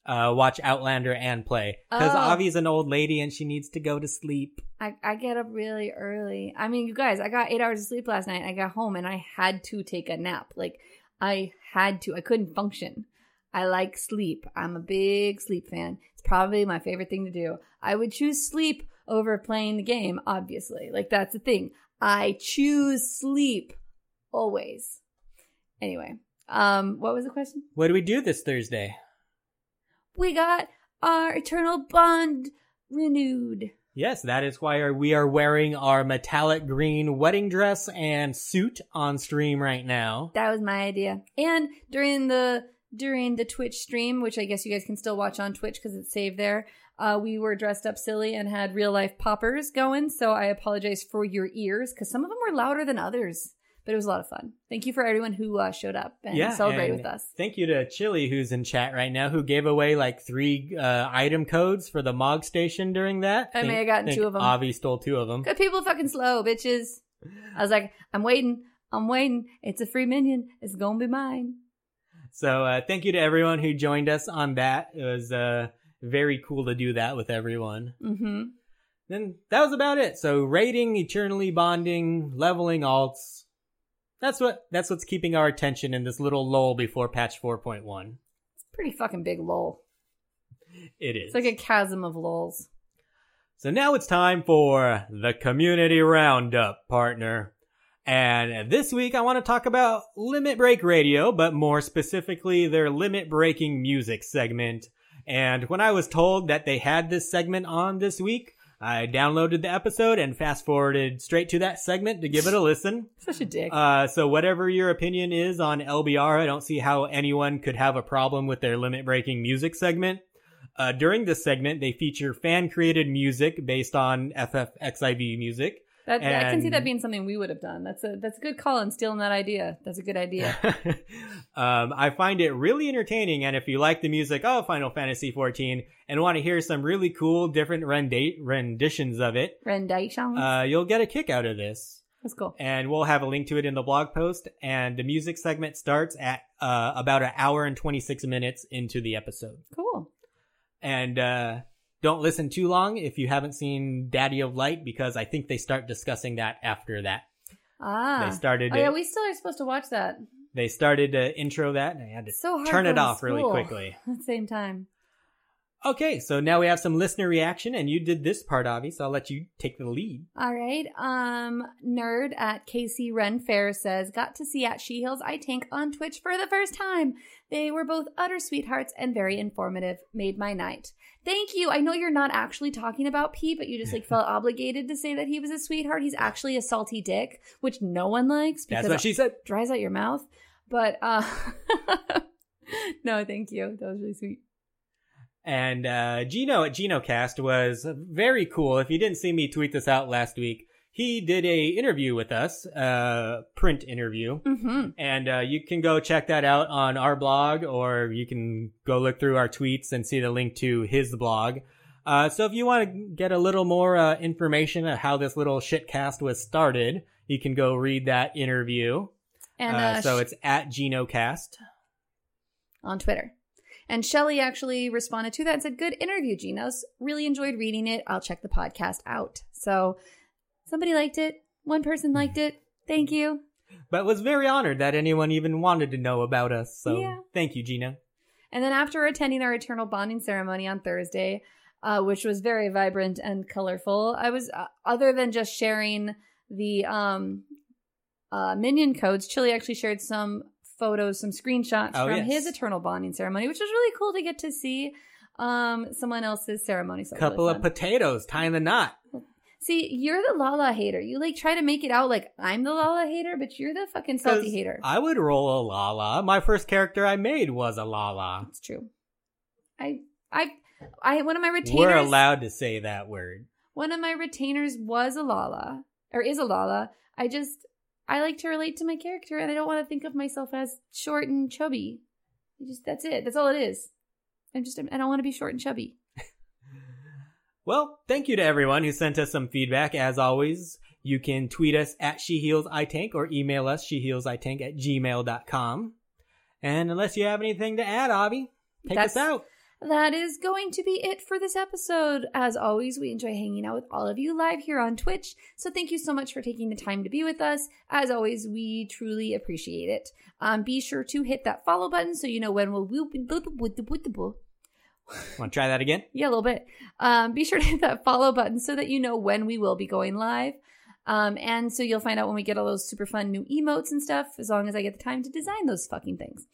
Uh, watch Outlander and play. Because oh. Avi's an old lady and she needs to go to sleep. I, I get up really early. I mean, you guys, I got eight hours of sleep last night. I got home and I had to take a nap. Like, I had to. I couldn't function. I like sleep. I'm a big sleep fan. It's probably my favorite thing to do. I would choose sleep over playing the game, obviously. Like, that's the thing. I choose sleep always. Anyway, um, what was the question? What do we do this Thursday? We got our eternal bond renewed. Yes, that is why we are wearing our metallic green wedding dress and suit on stream right now. That was my idea. And during the... During the Twitch stream, which I guess you guys can still watch on Twitch because it's saved there, uh, we were dressed up silly and had real-life poppers going, so I apologize for your ears because some of them were louder than others, but it was a lot of fun. Thank you for everyone who uh, showed up and yeah, celebrated and with us. Thank you to Chili, who's in chat right now, who gave away like three uh, item codes for the Mog Station during that. I think, may have gotten two of them. Avi stole two of them. Good people fucking slow, bitches. I was like, I'm waiting. I'm waiting. It's a free minion. It's going to be mine. So uh, thank you to everyone who joined us on that. It was uh, very cool to do that with everyone. Mm-hmm. Then that was about it. So raiding, eternally bonding, leveling alts. That's what. That's what's keeping our attention in this little lull before patch four point one. It's a pretty fucking big lull. It is. It's like a chasm of lulls. So now it's time for the Community Roundup, partner. And this week I want to talk about Limit Break Radio, but more specifically their Limit Breaking Music segment. And when I was told that they had this segment on this week, I downloaded the episode and fast-forwarded straight to that segment to give it a listen. Such a dick. Uh, so whatever your opinion is on L B R, I don't see how anyone could have a problem with their limit-breaking music segment. Uh, during this segment, they feature fan-created music based on F F X I V music. That, and I can see that being something we would have done. That's a that's a good call on stealing that idea. That's a good idea. um, I find it really entertaining. And if you like the music of Final Fantasy fourteen and want to hear some really cool different rendi- renditions of it, renditions, uh, you'll get a kick out of this. That's cool. And we'll have a link to it in the blog post. And the music segment starts at uh, about an hour and twenty-six minutes into the episode. Cool. And... uh Don't listen too long if you haven't seen Daddy of Light, because I think they start discussing that after that. Ah. They started. Oh, yeah, we still are supposed to watch that. They started to intro that, and I had to so turn it off school. Really quickly. At the same time. Okay, so now we have some listener reaction, and you did this part, Avi, so I'll let you take the lead. All right. Um, Nerd at K C Renfair says, got to see at She Heals I Tank on Twitch for the first time. They were both utter sweethearts and very informative. Made my night. Thank you. I know you're not actually talking about Pete, but you just like felt obligated to say that he was a sweetheart. He's actually a salty dick, which no one likes because that's what she said. It dries out your mouth. But uh, no, thank you. That was really sweet. And uh, Gino at GinoCast was very cool. If you didn't see me tweet this out last week, he did a interview with us, uh, print interview, mm-hmm. and uh, you can go check that out on our blog, or you can go look through our tweets and see the link to his blog. Uh, so if you want to get a little more uh, information on how this little shitcast was started, you can go read that interview. And uh, uh, so it's at GinoCast on Twitter. And Shelly actually responded to that and said, "Good interview, Ginos. Really enjoyed reading it. I'll check the podcast out." So. Somebody liked it. One person liked it. Thank you. But was very honored that anyone even wanted to know about us. So yeah. Thank you, Gina. And then after attending our eternal bonding ceremony on Thursday, uh, which was very vibrant and colorful, I was, uh, other than just sharing the um, uh, minion codes, Chili actually shared some photos, some screenshots oh, from yes. his eternal bonding ceremony, which was really cool to get to see um, someone else's ceremony. So couple really of potatoes, tying the knot. See, you're the Lala hater. You, like, try to make it out like I'm the Lala hater, but you're the fucking salty hater. I would roll a Lala. My first character I made was a Lala. It's true. I, I, I, one of my retainers... We're allowed to say that word. One of my retainers was a Lala, or is a Lala. I just, I like to relate to my character, and I don't want to think of myself as short and chubby. I just, that's it. That's all it is. I'm just, I don't want to be short and chubby. Well, thank you to everyone who sent us some feedback. As always, you can tweet us at SheHealsITank or email us SheHealsITank at gmail dot com. And unless you have anything to add, Avi, take That's, us out. That is going to be it for this episode. As always, we enjoy hanging out with all of you live here on Twitch. So thank you so much for taking the time to be with us. As always, we truly appreciate it. Um, be sure to hit that follow button so you know when we'll... Want to try that again? Yeah, a little bit. Um, be sure to hit that follow button so that you know when we will be going live. Um, and so you'll find out when we get all those super fun new emotes and stuff, as long as I get the time to design those fucking things.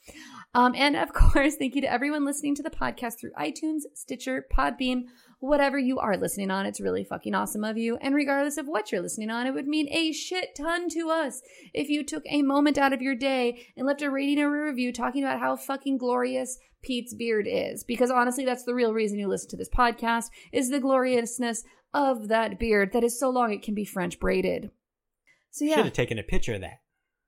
Um, and of course, thank you to everyone listening to the podcast through iTunes, Stitcher, Podbeam, whatever you are listening on. It's really fucking awesome of you. And regardless of what you're listening on, it would mean a shit ton to us if you took a moment out of your day and left a rating or a review talking about how fucking glorious Pete's beard is, because honestly, that's the real reason you listen to this podcast, is the gloriousness of that beard that is so long it can be French braided. So yeah, should have taken a picture of that.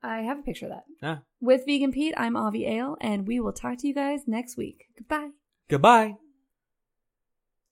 I have a picture of that. Huh? With Vegan Pete, I'm Aviale, and we will talk to you guys next week. Goodbye. Goodbye.